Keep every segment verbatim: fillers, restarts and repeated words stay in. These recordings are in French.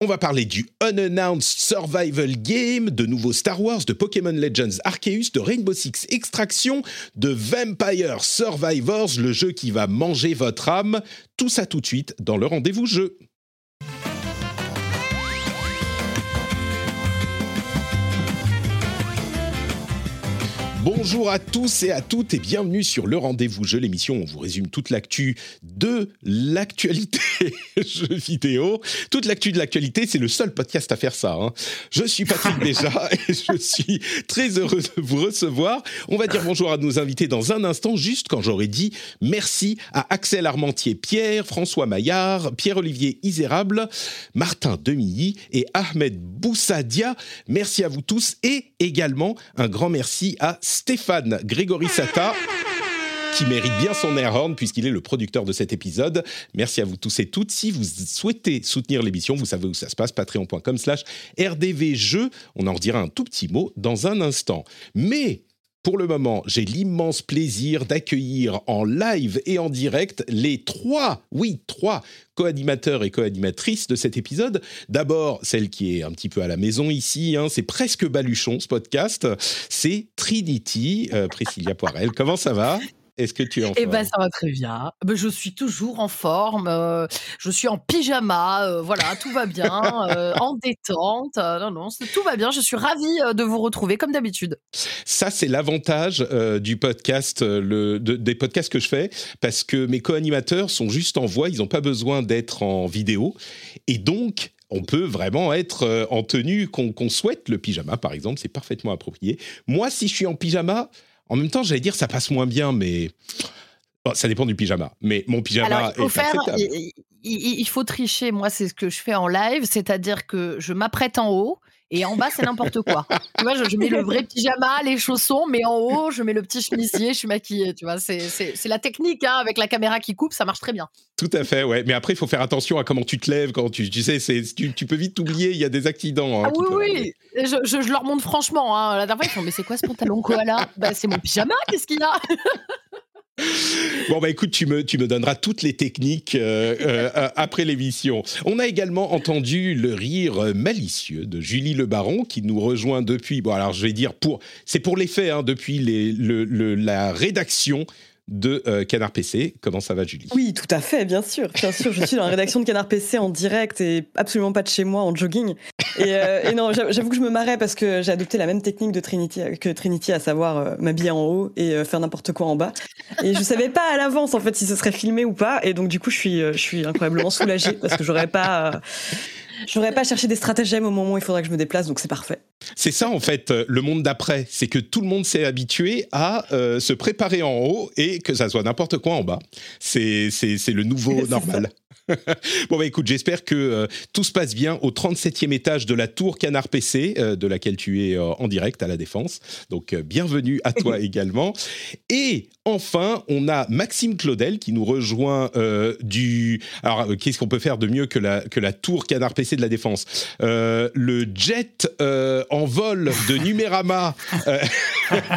On va parler du Unannounced Survival Game, de nouveau Star Wars, de Pokémon Legends Arceus, de Rainbow Six Extraction, de Vampire Survivors, le jeu qui va manger votre âme. Tout ça tout de suite dans le rendez-vous jeu. Bonjour à tous et à toutes et bienvenue sur le Rendez-vous Jeu, l'émission où on vous résume toute l'actu de l'actualité jeux vidéo. Toute l'actu de l'actualité, c'est le seul podcast à faire ça. Hein. Je suis Patrick Beja et je suis très heureux de vous recevoir. On va dire bonjour à nos invités dans un instant, juste quand j'aurai dit merci à Axel Armentier-Pierre, François Maillard, Pierre-Olivier Isérable, Martin Demilly et Ahmed Boussadia. Merci à vous tous et également un grand merci à Stéphane Grégory Sata, qui mérite bien son air horn puisqu'il est le producteur de cet épisode. Merci à vous tous et toutes. Si vous souhaitez soutenir l'émission, vous savez où ça se passe, patreon dot com slash R D V Jeux. On en redira un tout petit mot dans un instant. Mais pour le moment, j'ai l'immense plaisir d'accueillir en live et en direct les trois, oui, trois co-animateurs et co-animatrices de cet épisode. D'abord, celle qui est un petit peu à la maison ici, hein, c'est presque baluchon ce podcast, c'est Trinity, euh, Priscillia Poirel. Comment ça va ? Est-ce que tu es en forme ? Eh bien, ça va très bien. Ben, je suis toujours en forme. Euh, je suis en pyjama. Euh, voilà, tout va bien. Euh, en détente. Euh, non, non, tout va bien. Je suis ravie euh, de vous retrouver, comme d'habitude. Ça, c'est l'avantage euh, du podcast, euh, le, de, des podcasts que je fais, parce que mes co-animateurs sont juste en voix. Ils n'ont pas besoin d'être en vidéo. Et donc, on peut vraiment être en tenue qu'on, qu'on souhaite. Le pyjama, par exemple, c'est parfaitement approprié. Moi, si je suis en pyjama... En même temps, j'allais dire ça passe moins bien, mais bon, ça dépend du pyjama. Mais mon pyjama Alors, il faut est faire, acceptable. Il, il, il faut tricher. Moi, c'est ce que je fais en live, c'est-à-dire que je m'apprête en haut et en bas, c'est n'importe quoi. Tu vois, je, je mets le vrai pyjama, les chaussons, mais en haut, je mets le petit chemisier, je suis maquillée. Tu vois, c'est, c'est, c'est la technique, hein, avec la caméra qui coupe, ça marche très bien. Tout à fait, ouais. Mais après, il faut faire attention à comment tu te lèves, quand tu, tu sais, c'est, tu, tu peux vite t'oublier, il y a des accidents. Hein, ah oui, oui, oui. Je, je, je leur montre franchement. Hein. La dernière fois, ils font, mais c'est quoi ce pantalon koala ? Bah, c'est mon pyjama, qu'est-ce qu'il y a ? Bon bah écoute, tu me, tu me donneras toutes les techniques euh, euh, après l'émission. On a également entendu le rire malicieux de Julie Le Baron qui nous rejoint depuis, bon alors je vais dire, pour, c'est pour les faits, hein, depuis les, le, le, la rédaction de euh, Canard P C. Comment ça va, Julie ? Oui, tout à fait, bien sûr. Bien sûr, je suis dans la rédaction de Canard P C en direct et absolument pas de chez moi en jogging. Et, euh, et non, j'avoue que je me marrais parce que j'ai adopté la même technique de Trinity, que Trinity, à savoir euh, m'habiller en haut et euh, faire n'importe quoi en bas. Et je savais pas à l'avance en fait si ce serait filmé ou pas. Et donc du coup, je suis, je suis incroyablement soulagée parce que j'aurais pas... Euh, J'aurais pas cherché des stratagèmes au moment où il faudra que je me déplace, donc c'est parfait. C'est ça, en fait, le monde d'après. C'est que tout le monde s'est habitué à euh, se préparer en haut et que ça soit n'importe quoi en bas. C'est, c'est, c'est le nouveau normal. Bon, bah écoute, j'espère que euh, tout se passe bien au trente-septième étage de la tour Canard P C, euh, de laquelle tu es euh, en direct à La Défense. Donc, euh, bienvenue à toi également. Et enfin, on a Maxime Claudel qui nous rejoint euh, du... Alors, euh, qu'est-ce qu'on peut faire de mieux que la, que la tour Canard P C de La Défense ? euh, Le jet euh, en vol de Numérama, euh,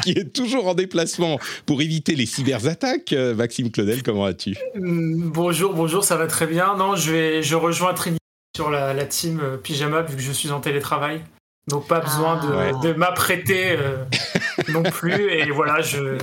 qui est toujours en déplacement pour éviter les cyberattaques. Euh, Maxime Claudel, comment vas-tu ? Bonjour, bonjour, ça va très bien. Non, je, vais, je rejoins Trinity sur la, la team euh, pyjama vu que je suis en télétravail, donc pas besoin ah, de, ouais. de m'apprêter euh, non plus. Et voilà, je.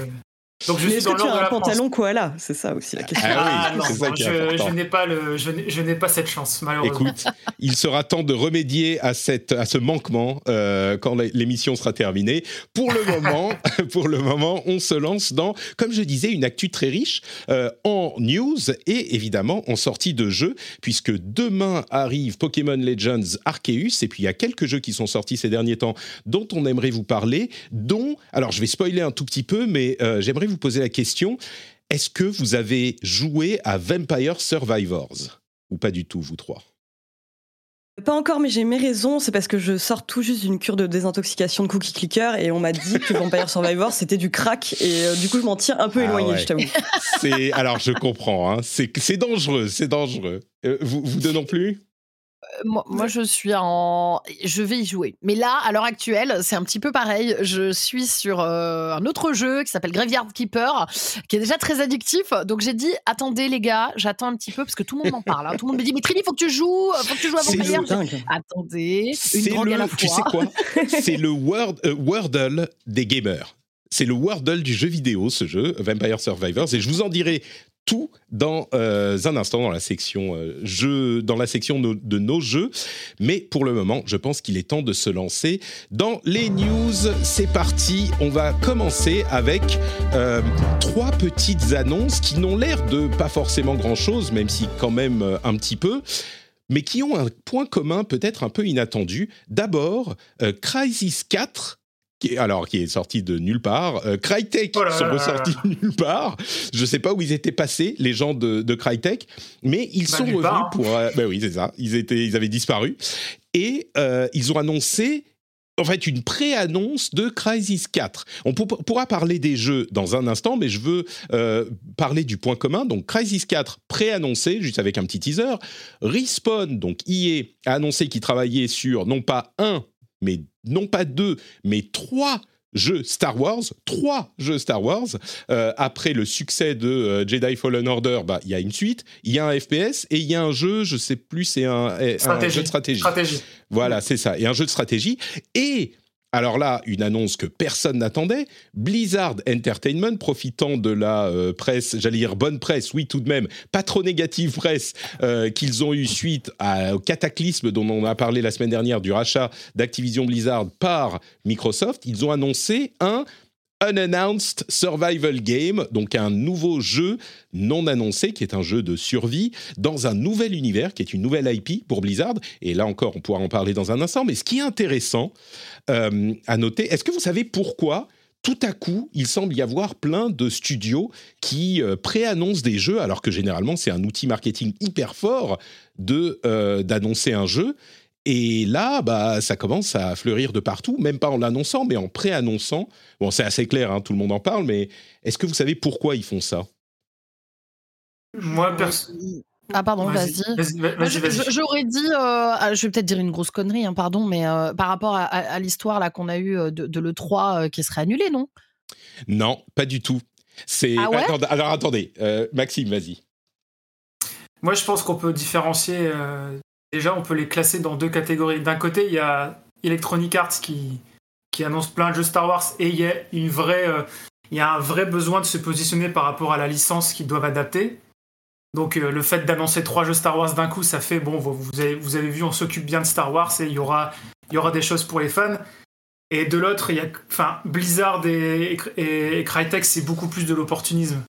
Donc je Mais suis dans l'ordre de la France. Est-ce que tu as un pantalon koala ? C'est ça aussi la question. Ah, ah oui, non, c'est ça non, qui est je, je n'ai pas le, je, n'ai, je n'ai pas cette chance malheureusement. Écoute, il sera temps de remédier à cette, à ce manquement euh, quand l'émission sera terminée. Pour le moment, pour le moment, on se lance dans, comme je disais, une actu très riche euh, en news et évidemment en sortie de jeux, puisque demain arrive Pokémon Legends Arceus et puis il y a quelques jeux qui sont sortis ces derniers temps dont on aimerait vous parler, dont, alors je vais spoiler un tout petit peu, mais euh, j'aimerais vous vous poser la question, est-ce que vous avez joué à Vampire Survivors ? Ou pas du tout, vous trois? Pas encore, mais j'ai mes raisons. C'est parce que je sors tout juste d'une cure de désintoxication de Cookie Clicker et on m'a dit que Vampire Survivors c'était du crack et euh, du coup je m'en tiens un peu ah éloigné, ouais. Je t'avoue. C'est, alors je comprends, hein. c'est, c'est dangereux, c'est dangereux. Euh, vous, vous deux non plus? Moi, moi, je suis en. Je vais y jouer. Mais là, à l'heure actuelle, c'est un petit peu pareil. Je suis sur euh, un autre jeu qui s'appelle Graveyard Keeper, qui est déjà très addictif. Donc, j'ai dit attendez, les gars, j'attends un petit peu, parce que tout le monde m'en parle. Hein. Tout le monde me dit mais Trini, faut que tu joues, faut que tu joues avant Vampire. Attendez, c'est une drogue le... à la fois. Tu sais quoi ? C'est le word, euh, Wordle des gamers. C'est le Wordle du jeu vidéo, ce jeu, Vampire Survivors. Et je vous en dirai tout dans euh, un instant dans la section euh, jeux, dans la section no, de nos jeux. Mais pour le moment, je pense qu'il est temps de se lancer dans les news. C'est parti. On va commencer avec euh, trois petites annonces qui n'ont l'air de pas forcément grand-chose, même si quand même euh, un petit peu, mais qui ont un point commun peut-être un peu inattendu. D'abord, euh, Crysis quatre. Qui est, alors, qui est sorti de nulle part. Euh, Crytek oh là sont là ressortis de nulle part. Je ne sais pas où ils étaient passés, les gens de, de Crytek, mais ils bah, sont revenus part. pour... Euh, ben bah oui, c'est ça. Ils, étaient, ils avaient disparu. Et euh, ils ont annoncé, en fait, une pré-annonce de Crysis quatre. On pour, pourra parler des jeux dans un instant, mais je veux euh, parler du point commun. Donc, Crysis quatre pré-annoncé, juste avec un petit teaser. Respawn, donc E A, a annoncé qu'il travaillait sur, non pas un, mais non pas deux, mais trois jeux Star Wars, trois jeux Star Wars. Euh, après le succès de euh, Jedi Fallen Order, bah il y a une suite, il y a un F P S et il y a un jeu, je sais plus, c'est un, un jeu de stratégie. stratégie. Voilà, c'est ça, et un jeu de stratégie. Et alors là, une annonce que personne n'attendait, Blizzard Entertainment, profitant de la euh, presse, j'allais dire bonne presse, oui tout de même, pas trop négative presse, euh, qu'ils ont eu suite à, au cataclysme dont on a parlé la semaine dernière du rachat d'Activision Blizzard par Microsoft, ils ont annoncé un Unannounced Survival Game, donc un nouveau jeu non annoncé, qui est un jeu de survie, dans un nouvel univers, qui est une nouvelle I P pour Blizzard. Et là encore, on pourra en parler dans un instant. Mais ce qui est intéressant euh, à noter, est-ce que vous savez pourquoi, tout à coup, il semble y avoir plein de studios qui euh, pré-annoncent des jeux, alors que généralement, c'est un outil marketing hyper fort de, euh, d'annoncer un jeu. Et là, bah, ça commence à fleurir de partout, même pas en l'annonçant, mais en pré-annonçant. Bon, c'est assez clair, hein, tout le monde en parle, mais est-ce que vous savez pourquoi ils font ça ? Moi, personne... Ah pardon, vas-y. vas-y. vas-y, vas-y, vas-y. J'aurais dit, euh, je vais peut-être dire une grosse connerie, hein, pardon, mais euh, par rapport à, à, à l'histoire là, qu'on a eue de, de l'E trois euh, qui serait annulée, non ? Non, pas du tout. C'est... Ah ouais ? Attends, alors attendez, euh, Maxime, vas-y. Moi, je pense qu'on peut différencier... Euh... Déjà, on peut les classer dans deux catégories. D'un côté, il y a Electronic Arts qui, qui annonce plein de jeux Star Wars et il y a une vraie, euh, il y a un vrai besoin de se positionner par rapport à la licence qu'ils doivent adapter. Donc, euh, le fait d'annoncer trois jeux Star Wars d'un coup, ça fait, bon, vous, vous, avez, vous avez vu, on s'occupe bien de Star Wars et il y aura, il y aura des choses pour les fans. Et de l'autre, il y a, enfin, Blizzard et, et, et Crytek, c'est beaucoup plus de l'opportunisme.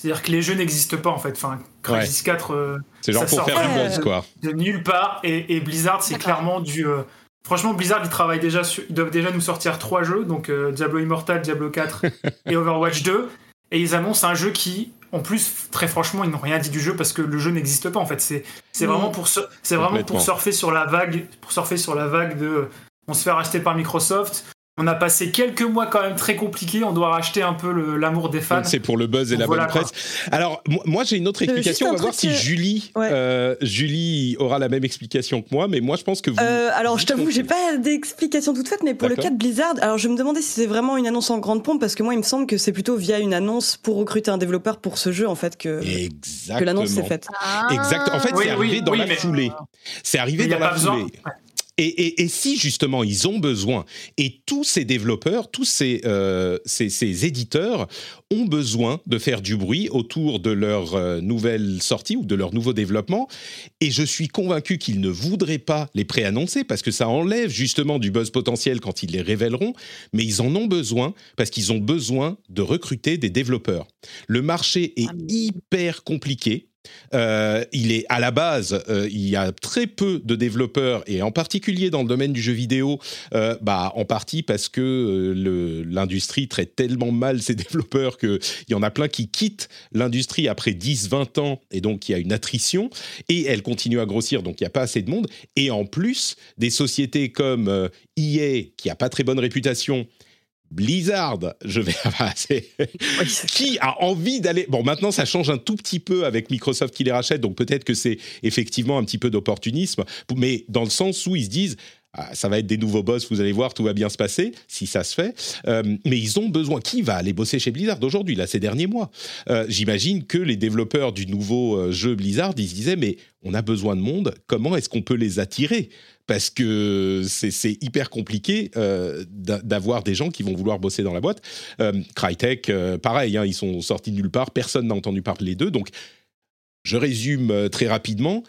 C'est-à-dire que les jeux n'existent pas, en fait. Enfin, Crysis ouais. quatre, euh, c'est genre ça pour sort faire du buzz, quoi. De nulle part. Et, et Blizzard, c'est D'accord. clairement du... Euh, franchement, Blizzard, ils travaillent déjà sur, ils doivent déjà nous sortir trois jeux, donc euh, Diablo Immortal, Diablo quatre et Overwatch deux. Et ils annoncent un jeu qui, en plus, très franchement, ils n'ont rien dit du jeu parce que le jeu n'existe pas, en fait. C'est, c'est mmh. vraiment, pour, sur, c'est vraiment pour, surfer sur la vague, pour surfer sur la vague de... Euh, on se fait racheter par Microsoft... On a passé quelques mois quand même très compliqués. On doit racheter un peu le, l'amour des fans. C'est pour le buzz et donc la voilà bonne quoi. presse. Alors, moi, j'ai une autre explication. On va voir si que... Julie, ouais. euh, Julie aura la même explication que moi. Mais moi, je pense que vous... Euh, alors, je t'avoue, j'ai pas d'explication toute faite. Mais pour D'accord. le cas de Blizzard, alors je me demandais si c'est vraiment une annonce en grande pompe. Parce que moi, il me semble que c'est plutôt via une annonce pour recruter un développeur pour ce jeu, en fait, que, que l'annonce s'est faite. Ah. Exact. En fait, oui, c'est arrivé oui, dans oui, la mais... foulée. C'est arrivé mais dans la foulée. Ouais. Et, et, et si, justement, ils ont besoin, et tous ces développeurs, tous ces, euh, ces, ces éditeurs ont besoin de faire du bruit autour de leur euh, nouvelle sortie ou de leur nouveau développement, et je suis convaincu qu'ils ne voudraient pas les préannoncer, parce que ça enlève justement du buzz potentiel quand ils les révéleront, mais ils en ont besoin, parce qu'ils ont besoin de recruter des développeurs. Le marché est hyper compliqué. Euh, il est à la base, euh, il y a très peu de développeurs, et en particulier dans le domaine du jeu vidéo, euh, bah, en partie parce que euh, le, l'industrie traite tellement mal ses développeurs qu'il y en a plein qui quittent l'industrie après dix, vingt ans, et donc il y a une attrition, et elle continue à grossir, donc il n'y a pas assez de monde. Et en plus, des sociétés comme euh, E A, qui n'a pas très bonne réputation, Blizzard, je vais avancer, qui a envie d'aller... Bon, maintenant, ça change un tout petit peu avec Microsoft qui les rachète, donc peut-être que c'est effectivement un petit peu d'opportunisme, mais dans le sens où ils se disent, ah, ça va être des nouveaux boss, vous allez voir, tout va bien se passer, si ça se fait, euh, mais ils ont besoin... Qui va aller bosser chez Blizzard aujourd'hui, là, ces derniers mois ? euh, J'imagine que les développeurs du nouveau jeu Blizzard, ils se disaient, mais on a besoin de monde, comment est-ce qu'on peut les attirer ? Parce que c'est, c'est hyper compliqué euh, d'avoir des gens qui vont vouloir bosser dans la boîte. Euh, Crytek, euh, pareil, hein, ils sont sortis de nulle part, personne n'a entendu parler d'eux. Donc, je résume très rapidement,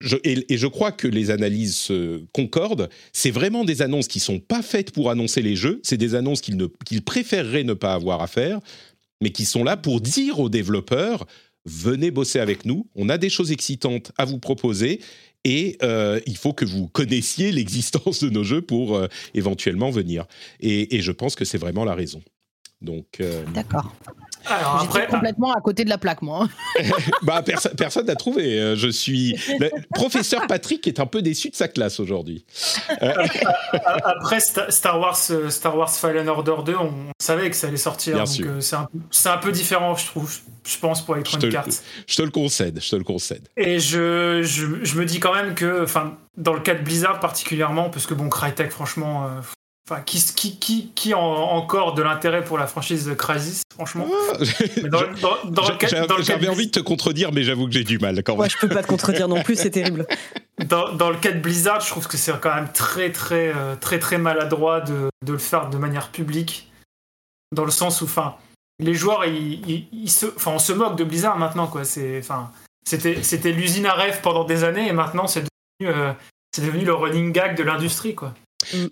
je, et, et je crois que les analyses se concordent. C'est vraiment des annonces qui ne sont pas faites pour annoncer les jeux, c'est des annonces qu'ils, ne, qu'ils préféreraient ne pas avoir à faire, mais qui sont là pour dire aux développeurs, venez bosser avec nous, on a des choses excitantes à vous proposer, et euh, il faut que vous connaissiez l'existence de nos jeux pour euh, éventuellement venir. Et, et je pense que c'est vraiment la raison. Donc, euh... D'accord. Alors, j'étais après, complètement à côté de la plaque, moi. bah, perso- personne n'a trouvé. Je suis... Le professeur Patrick est un peu déçu de sa classe aujourd'hui. Après Star Wars, Star Wars Fallen Order deux, on savait que ça allait sortir. Bien donc sûr. C'est, un, c'est un peu différent, je trouve, je pense, pour Electronic Arts. Je te le concède, je te le concède. Et je, je, je me dis quand même que, enfin, dans le cas de Blizzard particulièrement, parce que bon, Crytek, franchement... Euh, Enfin, qui, qui, qui, qui en, encore de l'intérêt pour la franchise de Crysis, franchement. J'avais envie de te contredire, mais j'avoue que j'ai du mal. Quand même. Ouais, je peux pas te contredire non plus, c'est terrible. Dans, dans le cas de Blizzard, je trouve que c'est quand même très, très, très, très, très maladroit de, de le faire de manière publique, dans le sens où, enfin, les joueurs, ils, ils, ils se, enfin, on se moque de Blizzard maintenant, quoi. C'est, enfin, c'était, c'était l'usine à rêve pendant des années, et maintenant, c'est devenu, euh, c'est devenu le running gag de l'industrie, quoi.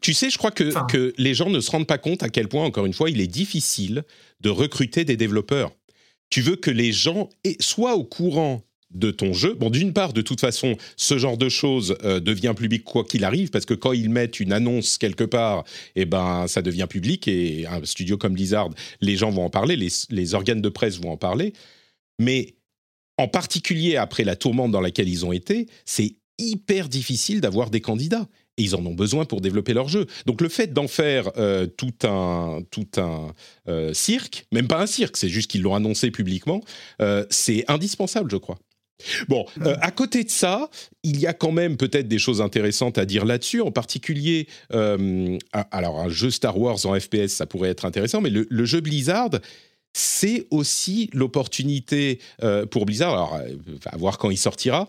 Tu sais, je crois que, enfin. que les gens ne se rendent pas compte à quel point, encore une fois, il est difficile de recruter des développeurs. Tu veux que les gens aient, soient au courant de ton jeu. Bon, d'une part, de toute façon, ce genre de choses euh, devient public quoi qu'il arrive, parce que quand ils mettent une annonce quelque part, eh ben, ça devient public, et un studio comme Blizzard, les gens vont en parler, les, les organes de presse vont en parler. Mais en particulier, après la tourmente dans laquelle ils ont été, c'est hyper difficile d'avoir des candidats. Et ils en ont besoin pour développer leur jeu. Donc le fait d'en faire euh, tout un, tout un euh, cirque, même pas un cirque, c'est juste qu'ils l'ont annoncé publiquement, euh, c'est indispensable, je crois. Bon, euh, à côté de ça, il y a quand même peut-être des choses intéressantes à dire là-dessus, en particulier, euh, alors un jeu Star Wars en F P S, ça pourrait être intéressant, mais le, le jeu Blizzard... C'est aussi l'opportunité euh, pour Blizzard, alors euh, à voir quand il sortira.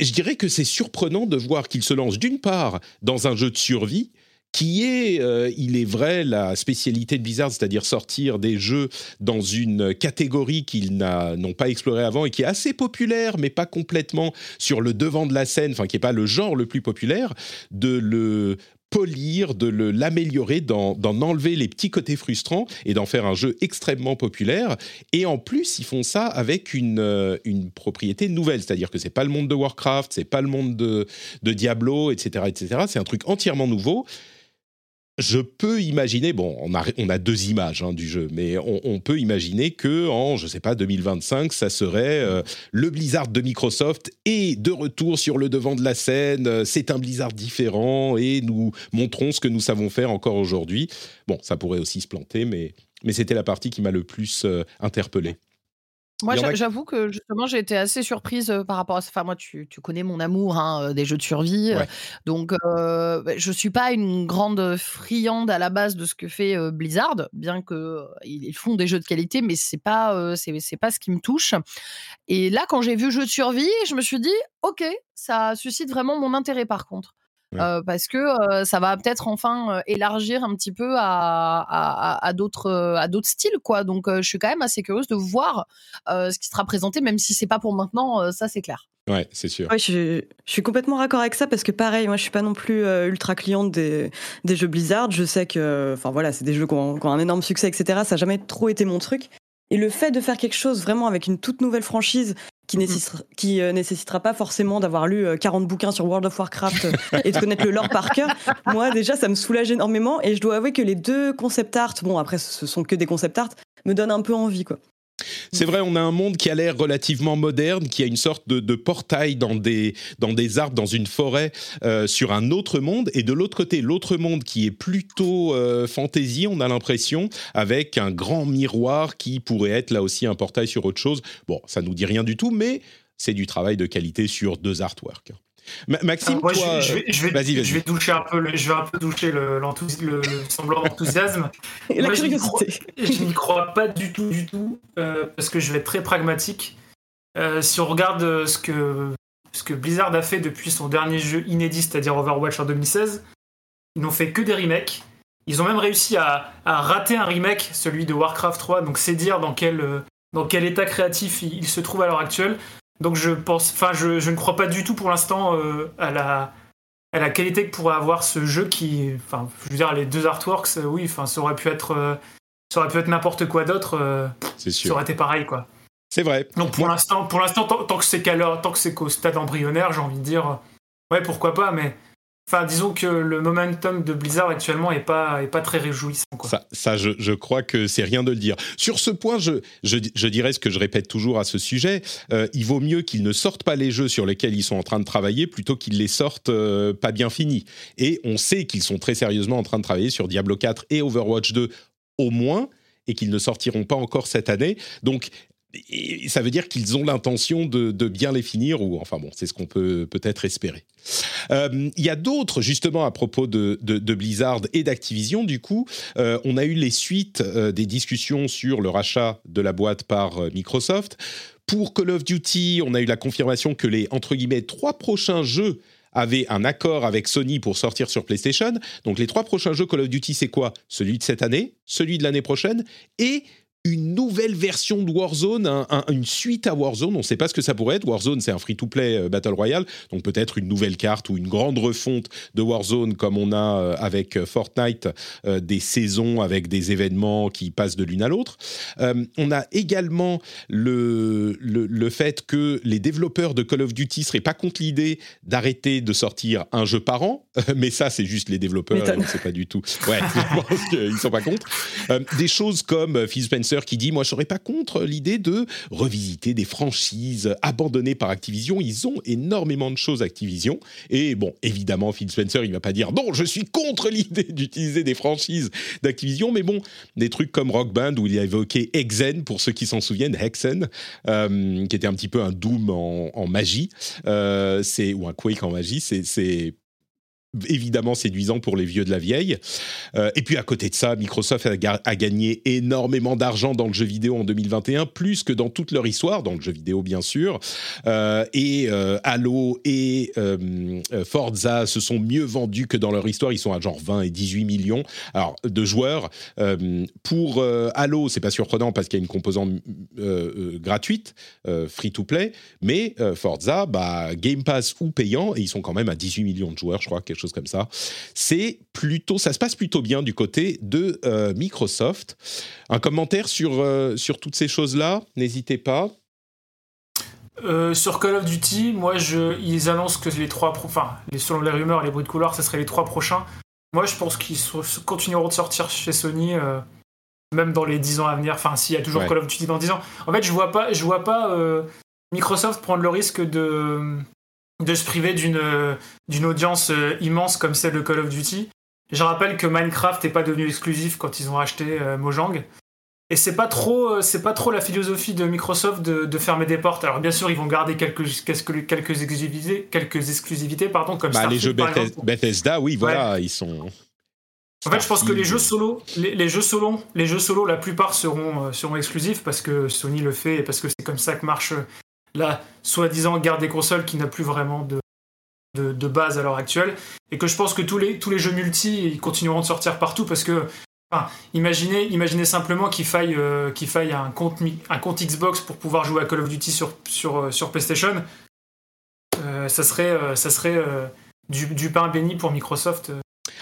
Je dirais que c'est surprenant de voir qu'il se lance d'une part dans un jeu de survie, qui est, euh, il est vrai, la spécialité de Blizzard, c'est-à-dire sortir des jeux dans une catégorie qu'ils n'a, n'ont pas explorée avant et qui est assez populaire, mais pas complètement sur le devant de la scène, enfin qui n'est pas le genre le plus populaire, de le... polir, de le, l'améliorer, d'en, d'en enlever les petits côtés frustrants et d'en faire un jeu extrêmement populaire. Et en plus, ils font ça avec une, euh, une propriété nouvelle, c'est-à-dire que c'est pas le monde de Warcraft, c'est pas le monde de, de Diablo, et cetera, et cetera. C'est un truc entièrement nouveau. Je peux imaginer, bon, on a, on a deux images hein, du jeu, mais on, on peut imaginer que en, je sais pas, deux mille vingt-cinq, ça serait euh, le Blizzard de Microsoft et de retour sur le devant de la scène. Euh, c'est un Blizzard différent et nous montrons ce que nous savons faire encore aujourd'hui. Bon, ça pourrait aussi se planter, mais mais c'était la partie qui m'a le plus euh, interpellé. Moi, a... j'avoue que justement, j'ai été assez surprise par rapport à ça. Enfin, moi, tu, tu connais mon amour hein, des jeux de survie. Ouais. Donc, euh, je ne suis pas une grande friande à la base de ce que fait euh, Blizzard, bien qu'ils font des jeux de qualité, mais ce n'est pas, euh, c'est, c'est pas ce qui me touche. Et là, quand j'ai vu jeu de survie, je me suis dit, OK, ça suscite vraiment mon intérêt par contre. Ouais. Euh, parce que euh, ça va peut-être enfin euh, élargir un petit peu à, à, à, d'autres, euh, à d'autres styles quoi. Donc euh, je suis quand même assez curieuse de voir euh, ce qui sera présenté, même si c'est pas pour maintenant, euh, ça c'est clair. Ouais, c'est sûr. Ouais, je, je suis complètement raccord avec ça parce que pareil, moi je suis pas non plus euh, ultra cliente des, des jeux Blizzard. Je sais que, enfin voilà, c'est des jeux qui ont, qui ont un énorme succès, et cetera. Ça n'a jamais trop été mon truc. Et le fait de faire quelque chose vraiment avec une toute nouvelle franchise qui, nécessitera, qui euh, nécessitera pas forcément d'avoir lu euh, quarante bouquins sur World of Warcraft et de connaître le lore par cœur, moi déjà ça me soulage énormément, et je dois avouer que les deux concept art, bon après ce sont que des concept art, me donnent un peu envie quoi. C'est vrai, on a un monde qui a l'air relativement moderne, qui a une sorte de, de portail dans des, dans des arbres, dans une forêt, euh, sur un autre monde. Et de l'autre côté, l'autre monde qui est plutôt euh, fantasy, on a l'impression, avec un grand miroir qui pourrait être là aussi un portail sur autre chose. Bon, ça ne nous dit rien du tout, mais c'est du travail de qualité sur deux artworks. Ma- Maxime, ah, ouais, toi, je, je, vais, je, vais, vas-y, vas-y. je vais doucher un peu, le, je vais un peu doucher le, le semblant d'enthousiasme. Moi, je n'y crois, je n'y crois pas du tout, du tout, euh, parce que je vais être très pragmatique. Euh, si on regarde ce que, ce que Blizzard a fait depuis son dernier jeu inédit, c'est-à-dire Overwatch en deux mille seize, ils n'ont fait que des remakes. Ils ont même réussi à, à rater un remake, celui de Warcraft trois. Donc c'est dire dans quel, dans quel état créatif il, il se trouve à l'heure actuelle. Donc je pense, enfin je, je ne crois pas du tout pour l'instant euh, à la à la qualité que pourrait avoir ce jeu qui, enfin je veux dire les deux artworks, euh, oui, enfin ça aurait pu être euh, ça aurait pu être n'importe quoi d'autre, euh, c'est sûr. Ça aurait été pareil quoi. C'est vrai. Donc pour ouais. l'instant, pour l'instant tant, tant que c'est qu'à l'heure, tant que c'est qu'au stade embryonnaire, j'ai envie de dire ouais pourquoi pas, mais enfin, disons que le momentum de Blizzard actuellement n'est pas, est pas très réjouissant. Quoi. Ça, ça je, je crois que c'est rien de le dire. Sur ce point, je, je, je dirais ce que je répète toujours à ce sujet, euh, il vaut mieux qu'ils ne sortent pas les jeux sur lesquels ils sont en train de travailler plutôt qu'ils les sortent euh, pas bien finis. Et on sait qu'ils sont très sérieusement en train de travailler sur Diablo quatre et Overwatch deux au moins, et qu'ils ne sortiront pas encore cette année. Donc, et ça veut dire qu'ils ont l'intention de, de bien les finir, ou enfin bon, c'est ce qu'on peut peut-être espérer. Euh, il y a d'autres, justement, à propos de, de, de Blizzard et d'Activision, du coup, euh, on a eu les suites euh, des discussions sur le rachat de la boîte par euh, Microsoft. Pour Call of Duty, on a eu la confirmation que les, entre guillemets, trois prochains jeux avaient un accord avec Sony pour sortir sur PlayStation. Donc les trois prochains jeux Call of Duty, c'est quoi ? Celui de cette année, celui de l'année prochaine, et une nouvelle version de Warzone, un, un, une suite à Warzone, on ne sait pas ce que ça pourrait être. Warzone, c'est un free-to-play Battle Royale, donc peut-être une nouvelle carte ou une grande refonte de Warzone, comme on a avec Fortnite, euh, des saisons avec des événements qui passent de l'une à l'autre. Euh, on a également le, le, le fait que les développeurs de Call of Duty ne seraient pas contre l'idée d'arrêter de sortir un jeu par an, mais ça, c'est juste les développeurs, donc c'est pas du tout... Ouais, je pense qu'ils ne sont pas contre. Euh, des choses comme Phil Spencer, qui dit « Moi, je ne serais pas contre l'idée de revisiter des franchises abandonnées par Activision. Ils ont énormément de choses, Activision. » Et bon, évidemment, Phil Spencer, il ne va pas dire « Non, je suis contre l'idée d'utiliser des franchises d'Activision. » Mais bon, des trucs comme Rock Band, où il a évoqué Hexen, pour ceux qui s'en souviennent, Hexen, euh, qui était un petit peu un Doom en, en magie, euh, c'est, ou un Quake en magie, c'est... c'est évidemment séduisant pour les vieux de la vieille. Euh, et puis à côté de ça, Microsoft a, ga- a gagné énormément d'argent dans le jeu vidéo en deux mille vingt et un, plus que dans toute leur histoire, dans le jeu vidéo bien sûr. Euh, et euh, Halo et euh, Forza se sont mieux vendus que dans leur histoire. Ils sont à genre vingt et dix-huit millions alors, de joueurs. Euh, pour euh, Halo, c'est pas surprenant parce qu'il y a une composante euh, euh, gratuite, euh, free-to-play, mais euh, Forza, bah, Game Pass ou payant, et ils sont quand même à dix-huit millions de joueurs, je crois, quelque chose comme ça. C'est plutôt, ça se passe plutôt bien du côté de euh, Microsoft. Un commentaire sur, euh, sur toutes ces choses-là ? N'hésitez pas. Euh, sur Call of Duty, moi, je, ils annoncent que les trois, pro- enfin, selon les rumeurs, les bruits de couloir, ce seraient les trois prochains. Moi, je pense qu'ils so- continueront de sortir chez Sony, euh, même dans les dix ans à venir. Enfin, s'il y a toujours ouais. Call of Duty dans dix ans. En fait, je vois pas, je vois pas euh, Microsoft prendre le risque de... de se priver d'une, d'une audience immense comme celle de Call of Duty. Je rappelle que Minecraft n'est pas devenu exclusif quand ils ont acheté euh, Mojang. Et c'est pas trop, c'est pas trop la philosophie de Microsoft de, de fermer des portes. Alors bien sûr, ils vont garder quelques, quelques, quelques exclusivités, quelques exclusivités pardon, comme bah, Starfield. Les jeux Bethesda, Bethesda oui, voilà, ouais. Ils sont... En fait, je pense que les jeux solo, les, les jeux solo, les jeux solo, la plupart seront, euh, seront exclusifs parce que Sony le fait et parce que c'est comme ça que marche... la soi-disant guerre des consoles qui n'a plus vraiment de, de, de base à l'heure actuelle, et que je pense que tous les, tous les jeux multi ils continueront de sortir partout parce que, enfin, imaginez, imaginez simplement qu'il faille, euh, qu'il faille un, compte, un compte Xbox pour pouvoir jouer à Call of Duty sur, sur, sur PlayStation, euh, ça serait, euh, ça serait euh, du, du pain béni pour Microsoft.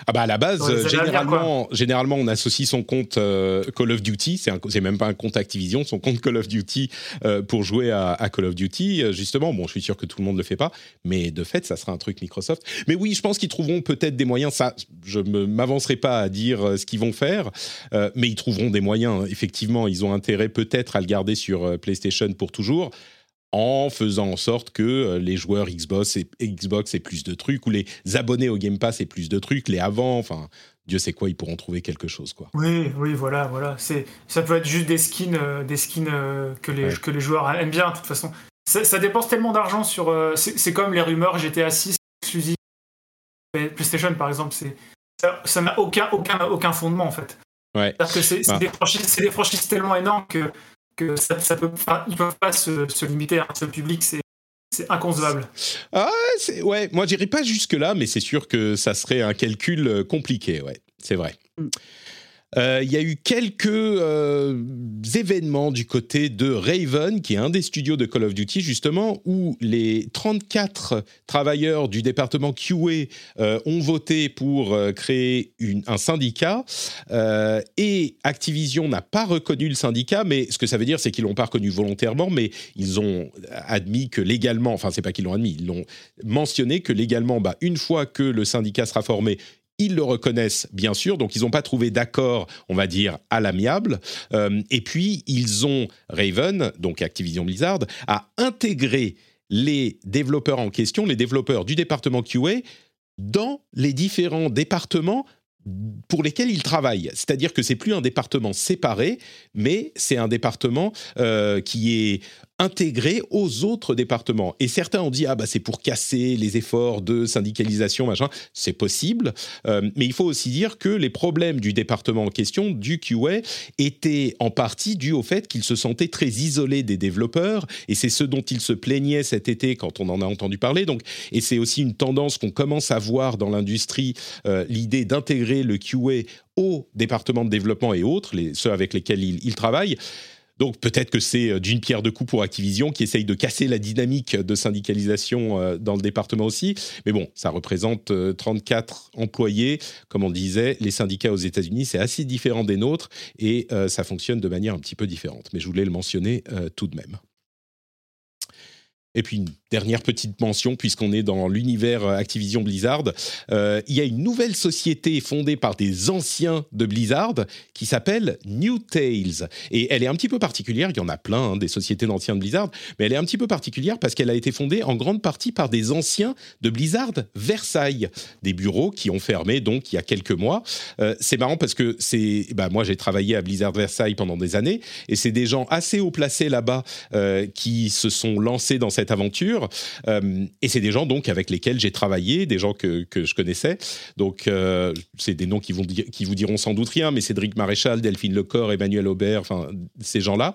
Ah bah à la base, euh, généralement, généralement, on associe son compte euh, Call of Duty, c'est, un, c'est même pas un compte Activision, son compte Call of Duty euh, pour jouer à, à Call of Duty. Euh, justement, bon, je suis sûr que tout le monde le fait pas, mais de fait, ça sera un truc Microsoft. Mais oui, je pense qu'ils trouveront peut-être des moyens, ça, je ne m'avancerai pas à dire euh, ce qu'ils vont faire, euh, mais ils trouveront des moyens, effectivement, ils ont intérêt peut-être à le garder sur euh, PlayStation pour toujours, en faisant en sorte que les joueurs Xbox et Xbox aient plus de trucs, ou les abonnés au Game Pass aient plus de trucs, les avant, enfin, Dieu sait quoi, ils pourront trouver quelque chose, quoi. Oui, oui, voilà, voilà. C'est, ça peut être juste des skins, euh, des skins euh, que les ouais. que les joueurs aiment bien, de toute façon. Ça, ça dépense tellement d'argent sur. Euh, c'est, c'est comme les rumeurs G T A six exclusives PlayStation, par exemple. C'est, ça, ça n'a aucun, aucun, aucun fondement, en fait. Ouais. C'est-à-dire que c'est, c'est, ah. des franchises, c'est des franchises tellement énormes que. que ça, ça peut, ils ne peuvent pas se, se limiter à un seul public, c'est, c'est inconcevable. Ah, c'est, ouais, moi, je n'irai pas jusque-là, mais c'est sûr que ça serait un calcul compliqué, ouais, c'est vrai. Mm. Il euh, y a eu quelques euh, événements du côté de Raven, qui est un des studios de Call of Duty, justement, où les trente-quatre travailleurs du département Q A euh, ont voté pour euh, créer une, un syndicat. Euh, et Activision n'a pas reconnu le syndicat, mais ce que ça veut dire, c'est qu'ils ne l'ont pas reconnu volontairement, mais ils ont admis que légalement, enfin, ce n'est pas qu'ils l'ont admis, ils l'ont mentionné que légalement, bah, une fois que le syndicat sera formé, ils le reconnaissent, bien sûr, donc ils n'ont pas trouvé d'accord, on va dire, à l'amiable. Euh, et puis, ils ont, Raven, donc Activision Blizzard, a intégré les développeurs en question, les développeurs du département Q A, dans les différents départements pour lesquels ils travaillent. C'est-à-dire que ce n'est plus un département séparé, mais c'est un département euh, qui est intégré aux autres départements. Et certains ont dit « Ah, bah, c'est pour casser les efforts de syndicalisation, machin. » C'est possible, euh, mais il faut aussi dire que les problèmes du département en question, du Q A, étaient en partie dus au fait qu'ils se sentaient très isolés des développeurs, et c'est ce dont ils se plaignaient cet été quand on en a entendu parler. Donc, et c'est aussi une tendance qu'on commence à voir dans l'industrie, euh, l'idée d'intégrer le Q A au département de développement et autres, les, ceux avec lesquels ils il travaillent. Donc peut-être que c'est d'une pierre deux coups pour Activision qui essaye de casser la dynamique de syndicalisation dans le département aussi. Mais bon, ça représente trente-quatre employés. Comme on disait, les syndicats aux États-Unis, c'est assez différent des nôtres et euh, ça fonctionne de manière un petit peu différente. Mais je voulais le mentionner euh, tout de même. Et puis une dernière petite mention, puisqu'on est dans l'univers Activision Blizzard, euh, il y a une nouvelle société fondée par des anciens de Blizzard qui s'appelle New Tales. Et elle est un petit peu particulière, il y en a plein, hein, des sociétés d'anciens de Blizzard, mais elle est un petit peu particulière parce qu'elle a été fondée en grande partie par des anciens de Blizzard Versailles, des bureaux qui ont fermé donc il y a quelques mois. Euh, c'est marrant parce que c'est, bah, moi j'ai travaillé à Blizzard Versailles pendant des années, et c'est des gens assez haut placés là-bas euh, qui se sont lancés dans cette aventure, euh, et c'est des gens donc avec lesquels j'ai travaillé, des gens que, que je connaissais, donc euh, c'est des noms qui, vont di- qui vous diront sans doute rien, mais Cédric Maréchal, Delphine Le Corps, Emmanuel Aubert, enfin ces gens-là,